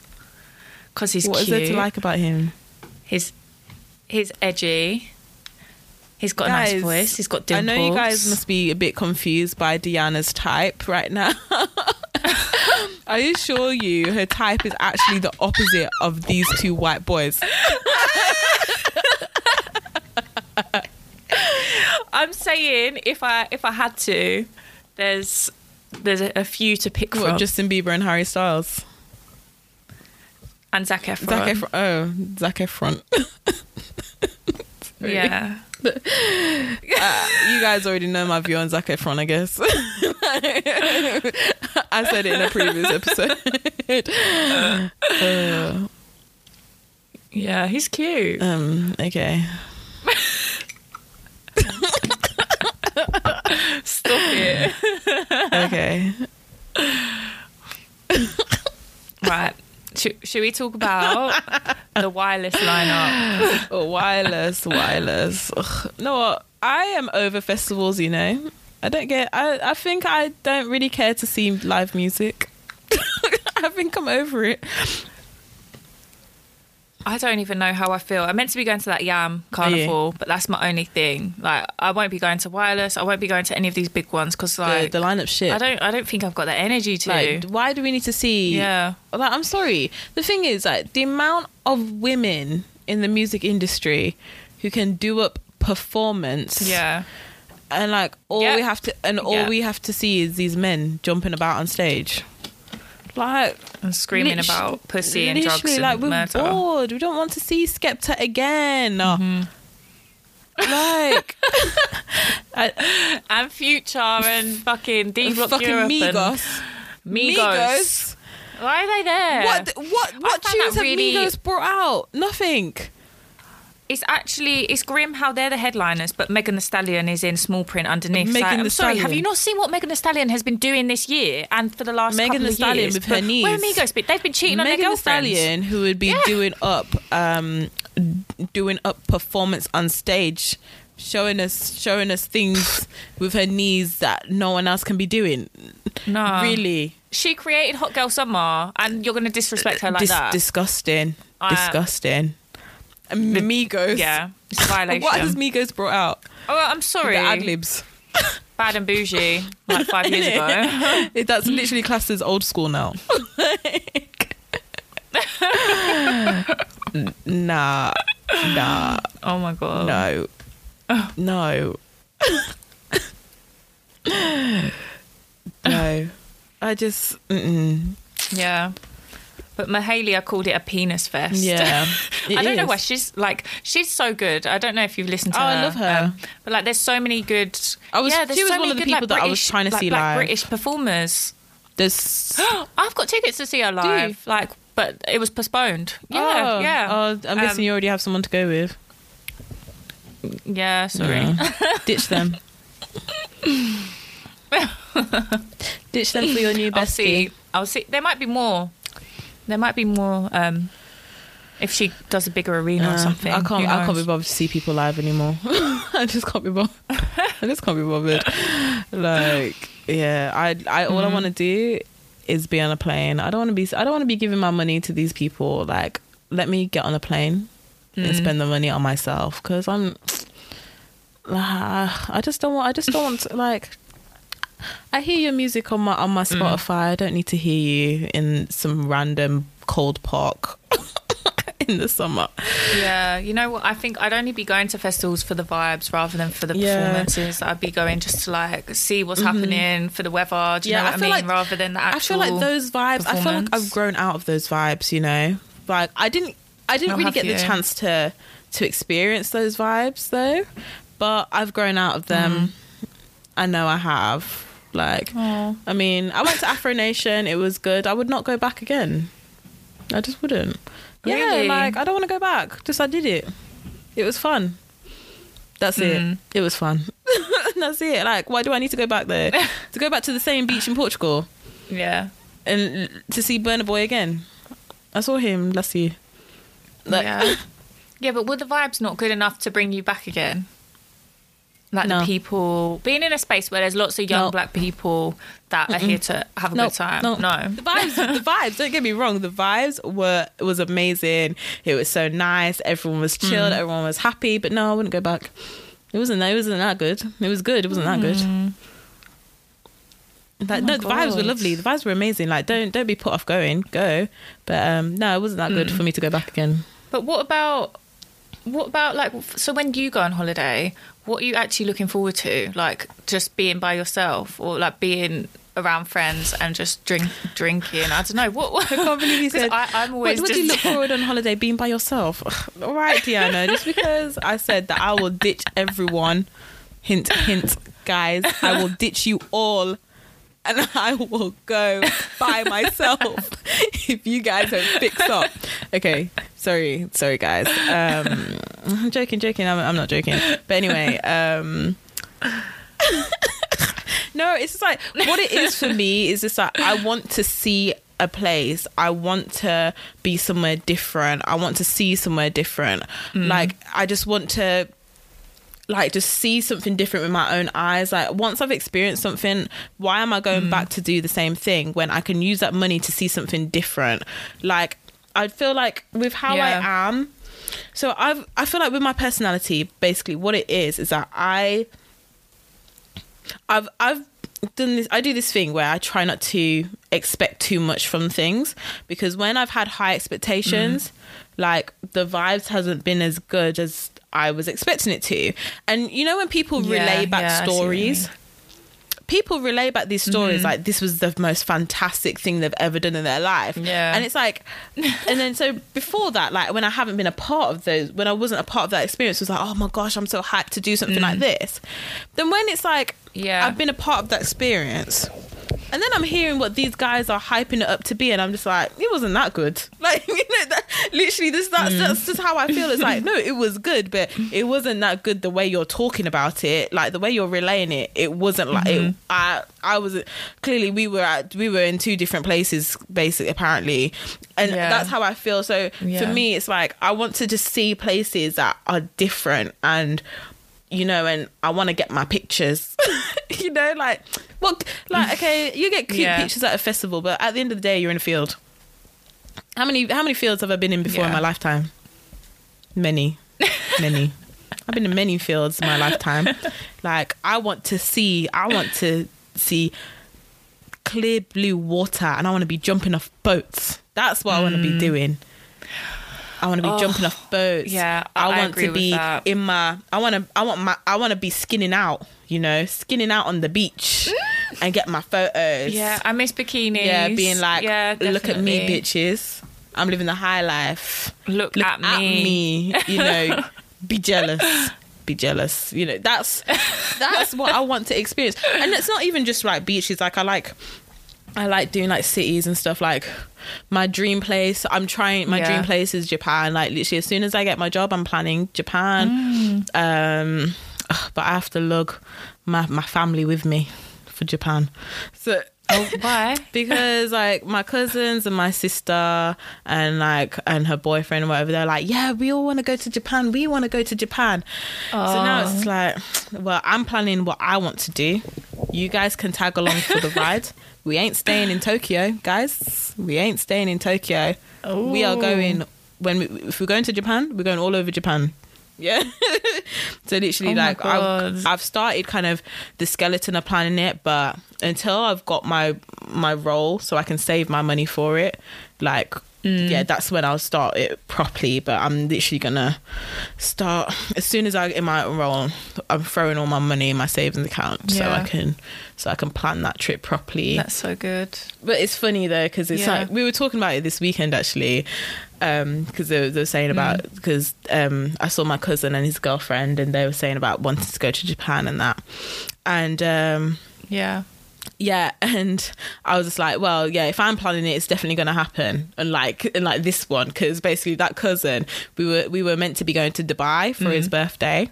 Because he's cute. What is there to like about him? He's edgy. He's got a nice voice. He's got dimples. I know you guys must be a bit confused by Diana's type right now. I assure you, her type is actually the opposite of these two white boys. I'm saying if I had to, there's a few to pick from. Justin Bieber and Harry Styles and Zac Efron. Zac Efron. Yeah. You guys already know my view on Zac Efron, I guess. I said it in a previous episode. Yeah, he's cute. Okay. Stop it. Okay. Right. Should we talk about the Wireless lineup? Wireless. Ugh. You know what? I am over festivals, you know. I think I don't really care to see live music. I think I'm over it. I don't even know how I feel. I'm meant to be going to that Yam Carnival, but that's my only thing. Like, I won't be going to Wireless. I won't be going to any of these big ones because like the lineup's shit. I don't think I've got that energy to. Like, why do we need to see? Yeah. Like, I'm sorry. The thing is, like, the amount of women in the music industry who can do up performance. Yeah. And like we have to see is these men jumping about on stage. Like, and screaming about pussy and drugs and like, we're murder. Bored. We don't want to see Skepta again. Mm-hmm. Like, and Future and fucking D-Block fucking Europe Migos. And Migos. Why are they there? What tunes have really Migos brought out? Nothing. It's grim how they're the headliners, but Megan Thee Stallion is in small print underneath. Have you not seen what Megan Thee Stallion has been doing this year and for the last couple of years? Megan Thee Stallion with her knees. Where Migos? But they've been cheating on their girlfriends. Megan Thee Stallion, who would be doing up performance on stage, showing us things with her knees that no one else can be doing. No, really. She created Hot Girl Summer, and you're going to disrespect her like that? Disgusting. Disgusting. Migos. Yeah, it's a violation. What has Migos brought out? Oh, I'm sorry. The ad-libs. Bad and bougie, like 5 years ago. That's literally classed as old school now. Nah. Oh my God. No. No. I just, yeah. But Mahalia called it a penis fest. Yeah. I don't know why she's so good. I don't know if you've listened to her. Oh, I love her. But like there's so many good. She was one of the people that I was trying to see live. British performers. There's I've got tickets to see her live. But it was postponed. Yeah. Oh. Yeah. Oh, I'm guessing you already have someone to go with. Yeah, sorry. No. Ditch them. Ditch them for your new bestie. I'll see. There might be more if she does a bigger arena or something. I can't be bothered to see people live anymore. I just can't be bothered. Like, yeah, I want to do is be on a plane. I don't want to be giving my money to these people. Like, let me get on a plane and spend the money on myself, because I'm I just don't want to, like, I hear your music on my Spotify. I don't need to hear you in some random cold park in the summer. Yeah, you know what? I think I'd only be going to festivals for the vibes rather than for the performances. I'd be going just to like see what's happening for the weather. Do you know what I mean? Like, rather than the actual. I feel like those vibes. I feel like I've grown out of those vibes. You know, like I didn't really get the chance to experience those vibes though, but I've grown out of them. I know I have. Like, aww. I mean, I went to Afro Nation. It was good. I would not go back again. I just wouldn't. Really? Yeah, like, I don't want to go back. Just, I did it. It was fun. That's it. It was fun. That's it. Like, why do I need to go back there? To go back to the same beach in Portugal? Yeah. And to see Burna Boy again? I saw him last year. Like, yeah. Yeah, but were the vibes not good enough to bring you back again? Like, no. The people being in a space where there's lots of young black people that are here to have a good time. No, the vibes. Don't get me wrong. The vibes was amazing. It was so nice. Everyone was chilled. Everyone was happy. But no, I wouldn't go back. It wasn't that good. It was good. It wasn't that good. Like, the vibes were lovely. The vibes were amazing. Like, don't be put off going. Go. But no, it wasn't that good for me to go back again. But what about like? So when do you go on holiday? What are you actually looking forward to? Like, just being by yourself, or like being around friends and just drinking? I don't know. What? I can't believe you said. I'm always. What do you look forward on holiday? Being by yourself. All right, Deanna. Just because I said that I will ditch everyone. Hint, hint, guys. I will ditch you all, and I will go by myself if you guys don't fix up. Okay, sorry guys. I'm joking. I'm not joking. But anyway, no, it's just like, what it is for me is just like, I want to see a place. I want to be somewhere different. I want to see somewhere different. Like, I just want to, like, just see something different with my own eyes. Like, once I've experienced something, why am I going back to do the same thing when I can use that money to see something different? Like, I feel like with how I am, so I feel like with my personality, basically what it is that I've done this. I do this thing where I try not to expect too much from things, because when I've had high expectations, like, the vibes hasn't been as good as I was expecting it to. And you know when people relay back stories, people relay back these stories like, this was the most fantastic thing they've ever done in their life. Yeah. And it's like, and then so before that, like, when I haven't been a part of those, when I wasn't a part of that experience, it was like, oh my gosh, I'm so hyped to do something like this. Then when it's like, I've been a part of that experience, and then I'm hearing what these guys are hyping it up to be, and I'm just like, it wasn't that good. Like, you know, that's just how I feel. It's like, no, it was good, but it wasn't that good the way you're talking about it. Like, the way you're relaying it, it wasn't like it. I was clearly we were in two different places, basically, apparently, and that's how I feel. So for me, it's like, I want to just see places that are different, and you know, and I want to get my pictures. You know, like, what? Like, okay, you get cute pictures at a festival, but at the end of the day, you're in a field. How many fields have I been in before in my lifetime? Many. I've been in many fields in my lifetime. Like, I want to see clear blue water, and I want to be jumping off boats. That's what I want to be doing. I want to be jumping off boats. Yeah, I want to be in my. I want to be skinning out. You know, skinning out on the beach. and get my photos. Yeah, I miss bikinis. Yeah, being like, yeah, look at me, bitches. I'm living the high life. Look at me. You know, be jealous. Be jealous. You know, that's what I want to experience. And it's not even just like beaches. Like I like doing like cities and stuff. Like my dream place, dream place is Japan. Like literally as soon as I get my job, I'm planning Japan. But I have to lug my family with me for Japan. So why? Because like my cousins and my sister and her boyfriend and whatever, they're like, yeah, we all want to go to Japan. We want to go to Japan. Oh. So now it's like, well, I'm planning what I want to do. You guys can tag along for the ride. We ain't staying in Tokyo, guys. We ain't staying in Tokyo. Ooh. We are going if we're going to Japan, we're going all over Japan. Yeah. So literally I've started kind of the skeleton of planning it, but until I've got my role so I can save my money for it, like yeah, that's when I'll start it properly. But I'm literally gonna start as soon as I get my role. I'm throwing all my money in my savings account so I can plan that trip properly. That's so good. But it's funny though, because it's like we were talking about it this weekend actually, because they were saying about I saw my cousin and his girlfriend and they were saying about wanting to go to Japan and that, and and I was just like, well, yeah, if I'm planning it, it's definitely going to happen. And like this one, because basically that cousin, we were meant to be going to Dubai for his birthday,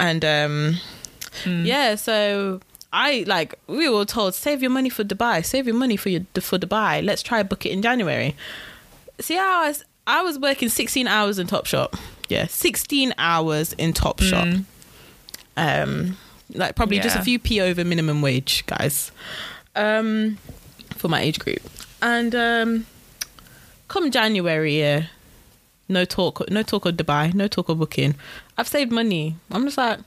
and so I we were told, save your money for Dubai, let's try book it in January. See, I was working 16 hours in Topshop. Yeah, 16 hours in Topshop. Just a few P over minimum wage, guys, for my age group. And come January, no talk of Dubai, no talk of booking. I've saved money. I'm just like,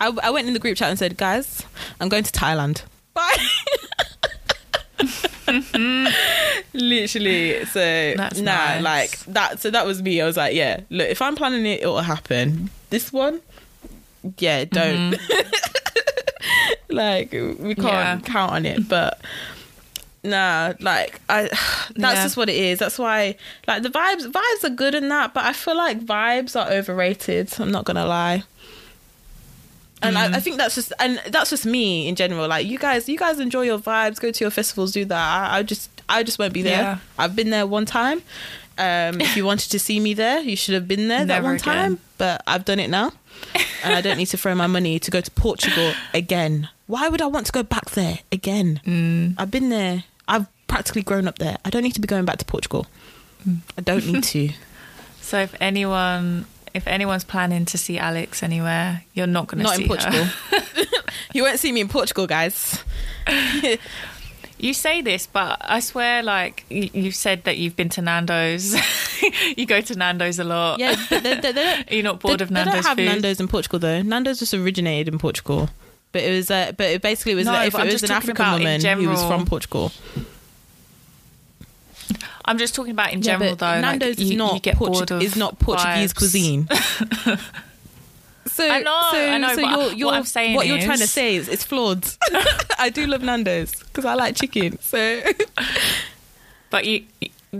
I went in the group chat and said, guys, I'm going to Thailand. Bye. Literally. So that's nice. So that was me. I was like, yeah, look, if I'm planning it, it'll happen. This one, yeah, don't. We can't count on it. But nah, that's just what it is. That's why the vibes are good in that, but I feel like vibes are overrated. I'm not gonna lie. And I think that's just me in general. Like you guys enjoy your vibes, go to your festivals, do that. I just won't be there. Yeah. I've been there one time. If you wanted to see me there, you should have been there that one time. But I've done it now, and I don't need to throw my money to go to Portugal again. Why would I want to go back there again? I've been there. I've practically grown up there. I don't need to be going back to Portugal. I don't need to. So if anyone's planning to see Alex anywhere, you're not going to see her. Not in Portugal. You won't see me in Portugal, guys. You say this, but I swear, you've said that you've been to Nando's. You go to Nando's a lot. Yeah, but they you're not bored of Nando's. They don't have food. Nando's in Portugal, though. Nando's just originated in Portugal. But it was, an African woman who was from Portugal. I'm just talking about in general, though. Nando's is not Portuguese cuisine. So I know. So what you're trying to say is it's flawed. I do love Nando's because I like chicken. So, but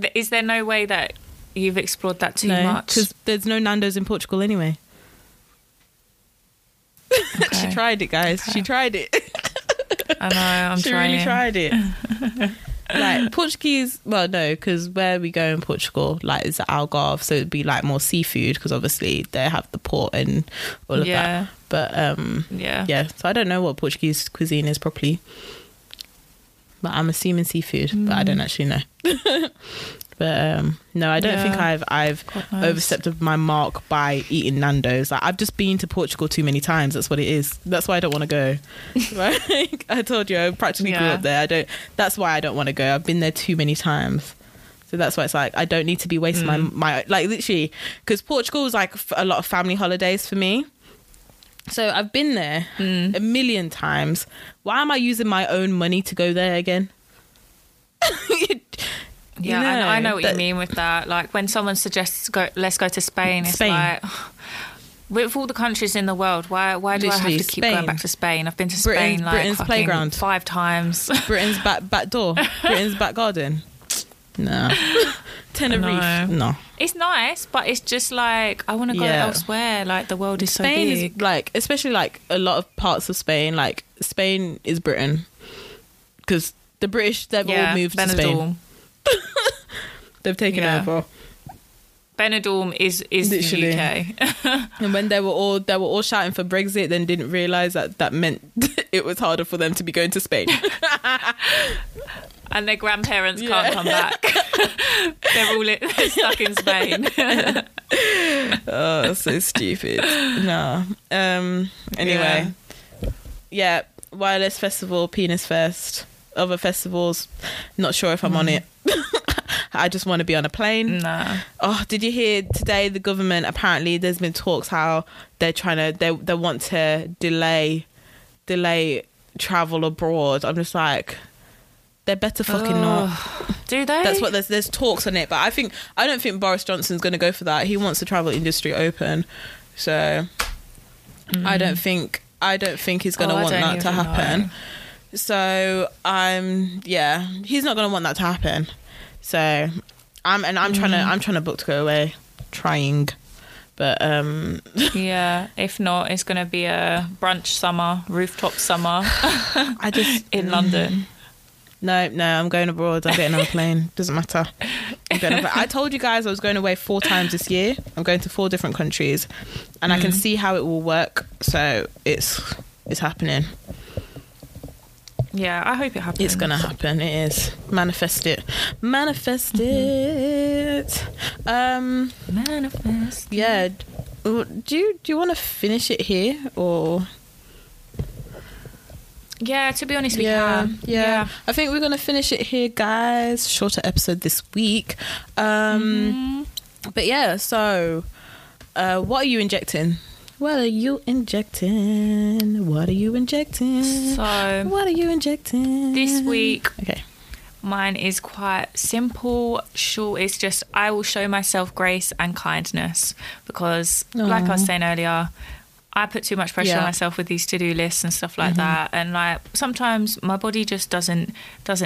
is there no way that you've explored that too much? Because there's no Nando's in Portugal anyway. Okay. She tried it, guys. Okay. She tried it. I know. She really tried it. Portuguese, well, no, because where we go in Portugal, is the Algarve, so it'd be more seafood because obviously they have the port and all of that. But so I don't know what Portuguese cuisine is properly, but I'm assuming seafood, but I don't actually know. But no, I don't think I've overstepped my mark by eating Nando's. I've just been to Portugal too many times. That's what it is. That's why I don't want to go. I told you, I practically grew up there. That's why I don't want to go. I've been there too many times. So that's why it's I don't need to be wasting my literally, because Portugal was a lot of family holidays for me. So I've been there a million times. Why am I using my own money to go there again? Yeah, you know, I know what you mean with that. When someone suggests let's go to Spain, it's With all the countries in the world, why do I have to keep going back to Spain? I've been to Spain Britain's playground 5 times. Britain's back door. Britain's back garden. No. Tenerife. No. It's nice, but it's just like, I want to go elsewhere. Like, the world is Spain so big. Is like, especially like a lot of parts of Spain, like Spain is Britain. Because the British, they've all moved Benidorm. To Spain. They've taken over. Benidorm is literally the UK. And when they were all shouting for Brexit, then didn't realise that meant it was harder for them to be going to Spain. And their grandparents can't come back. They're stuck in Spain. Oh, that's so stupid. No. Anyway. Yeah. Wireless Festival, penis first. Other festivals, not sure if I'm on it. I just want to be on a plane. Nah. Oh, did you hear today the government, apparently there's been talks how they're trying to, they want to delay travel abroad. I'm just like, they're better fucking not. Do they? That's what there's talks on it, but I don't think Boris Johnson's going to go for that. He wants the travel industry open. So I don't think he's going to want that to happen. Know. So he's not going to want that to happen. So I'm trying to book to go away, but yeah. If not, it's going to be a brunch summer, rooftop summer. I just in London. No, I'm going abroad. I'm getting on a plane. Doesn't matter. I told you guys I was going away 4 times this year. I'm going to 4 different countries, and I can see how it will work. So it's happening. Yeah, I hope it happens. It's going to happen. It is. Manifest it. Manifest it. Manifest. Yeah. Do you want to finish it here or? Yeah, to be honest, we can. Yeah. I think we're going to finish it here, guys. Shorter episode this week. But yeah, so what are you injecting? What are you injecting? What are you injecting? So, what are you injecting this week? Okay, mine is quite simple, short. It's just I will show myself grace and kindness because, like I was saying earlier, I put too much pressure on myself with these to-do lists and stuff like that, and like sometimes my body just doesn't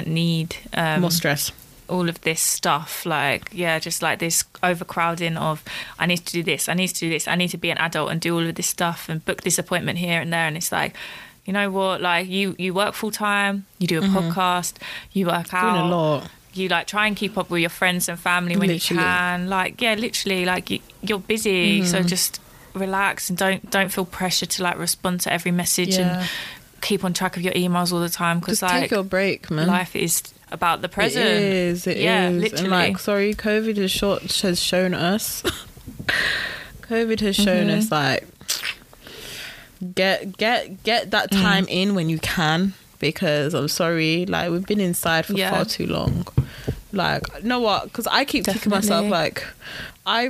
need more stress. All of this stuff, like, just like this overcrowding of I need to do this, I need to do this, I need to be an adult and do all of this stuff and book this appointment here and there. And it's like, you know what, like you work full time, you do a podcast, you work out, doing a lot. You like try and keep up with your friends and family when you can, like literally, like you're busy, so just relax and don't feel pressure to like respond to every message and keep on track of your emails all the time, because like take your break, man. Life is about the present. It is literally. And like, sorry, COVID has shown us COVID has shown us, like, get that time in when you can, because I'm sorry, like, we've been inside for far too long. Like, you know what, because I keep kicking myself, like, but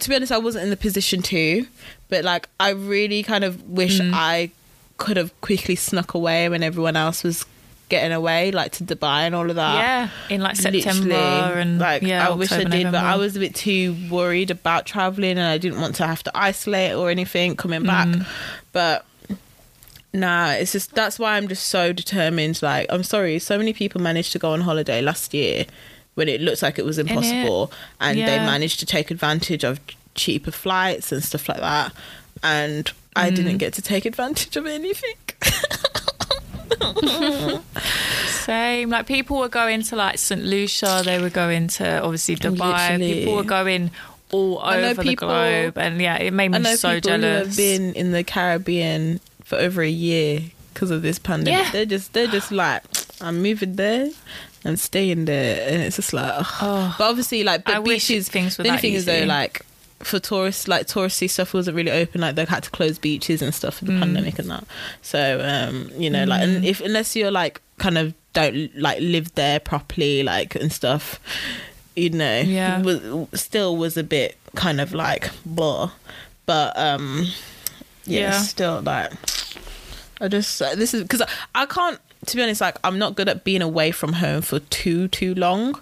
to be honest, I wasn't in the position to, but like I really kind of wish I could have quickly snuck away when everyone else was getting away, like to Dubai and all of that, in like September. Literally, and like I wish I did, November. But I was a bit too worried about traveling and I didn't want to have to isolate or anything coming back. But nah, it's just, that's why I'm just so determined. Like, I'm sorry, so many people managed to go on holiday last year when it looked like it was impossible, and they managed to take advantage of cheaper flights and stuff like that, and I didn't get to take advantage of anything. Same. Like, people were going to like St. Lucia, they were going to obviously Dubai. Literally. People were going all over the globe, and it made me so jealous. Who have been in the Caribbean for over a year because of this pandemic. They're just like, I'm moving there, I'm staying there, and it's just like, but obviously, like, but beaches, things were the only thing is though, like, for tourists, like touristy stuff wasn't really open, like they had to close beaches and stuff for the pandemic and that. So you know, like, and if unless you're like kind of don't like live there properly, like, and stuff, you know, was a bit kind of like blah, but still, like, I just this is because I can't, to be honest, like, I'm not good at being away from home for too long.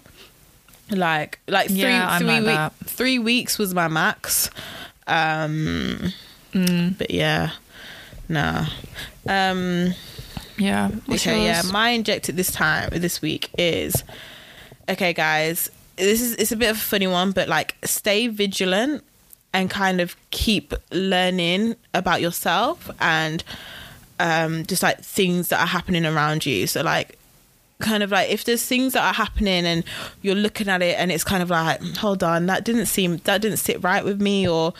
Like 3 weeks was my max. But yeah, nah. Yeah. Okay, yeah. My injected this week is, okay, guys, it's a bit of a funny one, but like, stay vigilant and kind of keep learning about yourself and just like things that are happening around you. So like, kind of like, if there's things that are happening and you're looking at it and it's kind of like, hold on, that didn't sit right with me, or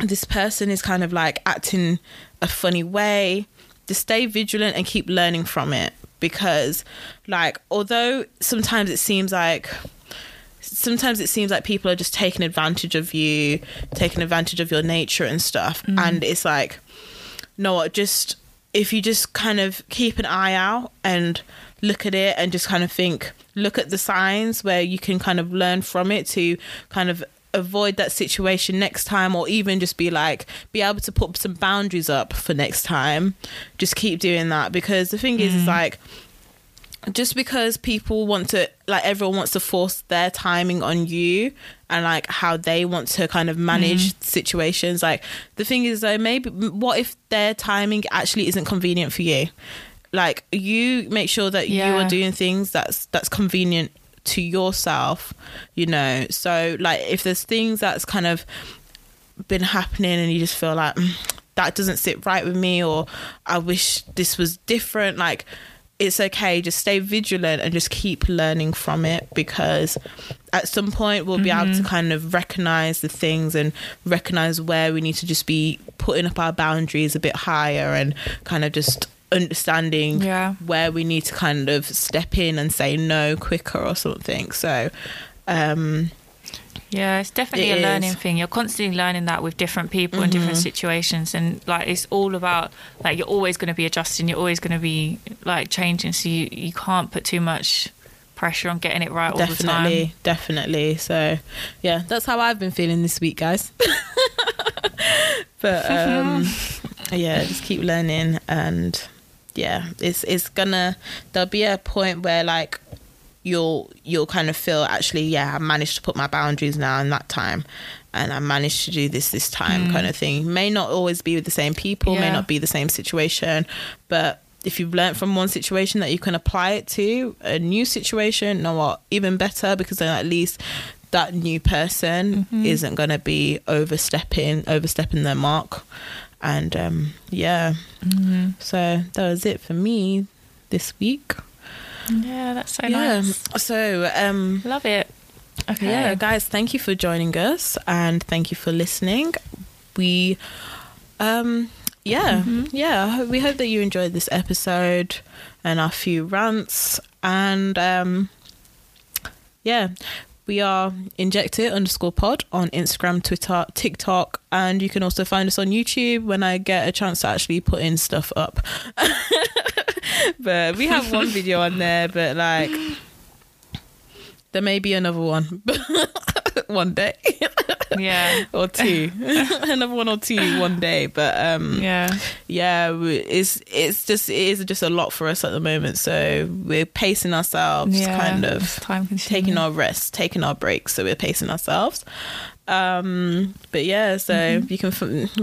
this person is kind of like acting a funny way, just stay vigilant and keep learning from it. Because like, although sometimes it seems like people are just taking advantage of you, taking advantage of your nature and stuff, and it's like, no, what, just if you just kind of keep an eye out and look at it and just kind of look at the signs where you can kind of learn from it to kind of avoid that situation next time, or even just be able to put some boundaries up for next time. Just keep doing that, because the thing is like, just because people want to, like, everyone wants to force their timing on you and like how they want to kind of manage situations. Like, the thing is though, maybe what if their timing actually isn't convenient for you? Like, you make sure that you are doing things that's convenient to yourself, you know. So like, if there's things that's kind of been happening and you just feel like that doesn't sit right with me, or I wish this was different, like, it's okay. Just stay vigilant and just keep learning from it, because at some point we'll be able to kind of recognize the things and recognize where we need to just be putting up our boundaries a bit higher, and kind of just understanding where we need to kind of step in and say no quicker or something. So it's definitely a learning thing. You're constantly learning that with different people and different situations, and like, it's all about like, you're always going to be adjusting, you're always going to be like changing, so you can't put too much pressure on getting it right all the time. Definitely. So yeah, that's how I've been feeling this week, guys. But yeah, just keep learning. And yeah, it's gonna, there'll be a point where like you'll kind of feel, actually, yeah, I managed to put my boundaries now in that time, and I managed to do this time, kind of thing. May not always be with the same people, may not be the same situation, but if you've learned from one situation that you can apply it to a new situation, you know what, even better, because then at least that new person isn't going to be overstepping their mark. And so that was it for me this week. Yeah, that's so nice. So love it. Okay, yeah, guys, thank you for joining us, and thank you for listening. We we hope that you enjoyed this episode and our few rants. And we are injectit_pod on Instagram, Twitter, TikTok, and you can also find us on YouTube when I get a chance to actually put in stuff up. But we have one video on there, but like, there may be another one one day. Yeah. Or two. Another one or two one day. But it's just a lot for us at the moment, so we're pacing ourselves, kind of taking our rests, taking our breaks, so we're pacing ourselves. But yeah, so we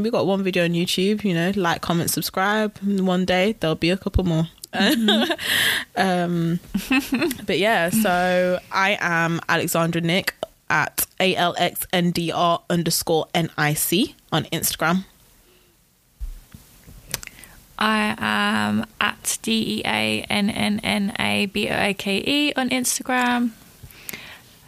got one video on YouTube, you know, like, comment, subscribe. One day there'll be a couple more. But yeah, so I am Alexandra Nick at ALXNDR_NIC on Instagram. I am at DEANNNABOAKE on Instagram.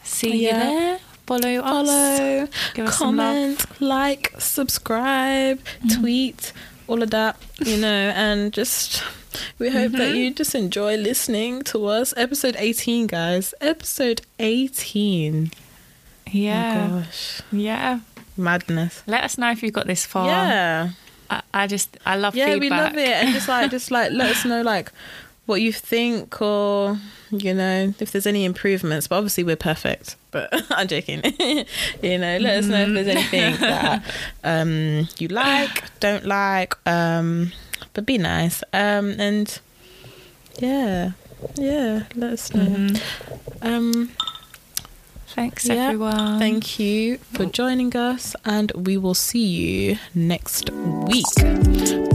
See you there. Follow us. Give us comment, some love. Like, subscribe, tweet, all of that, you know. And just, we hope that you just enjoy listening to us. Episode 18, guys. Episode 18. Yeah. Oh gosh. Yeah. Madness. Let us know if you got this far. Yeah. I love feedback. Yeah, we love it. And just like let us know like what you think, or you know, if there's any improvements. But obviously we're perfect. But I'm joking. You know, let us know if there's anything that you like, don't like, but be nice. And yeah. Yeah, let us know. Thanks, everyone. Thank you for joining us, and we will see you next week.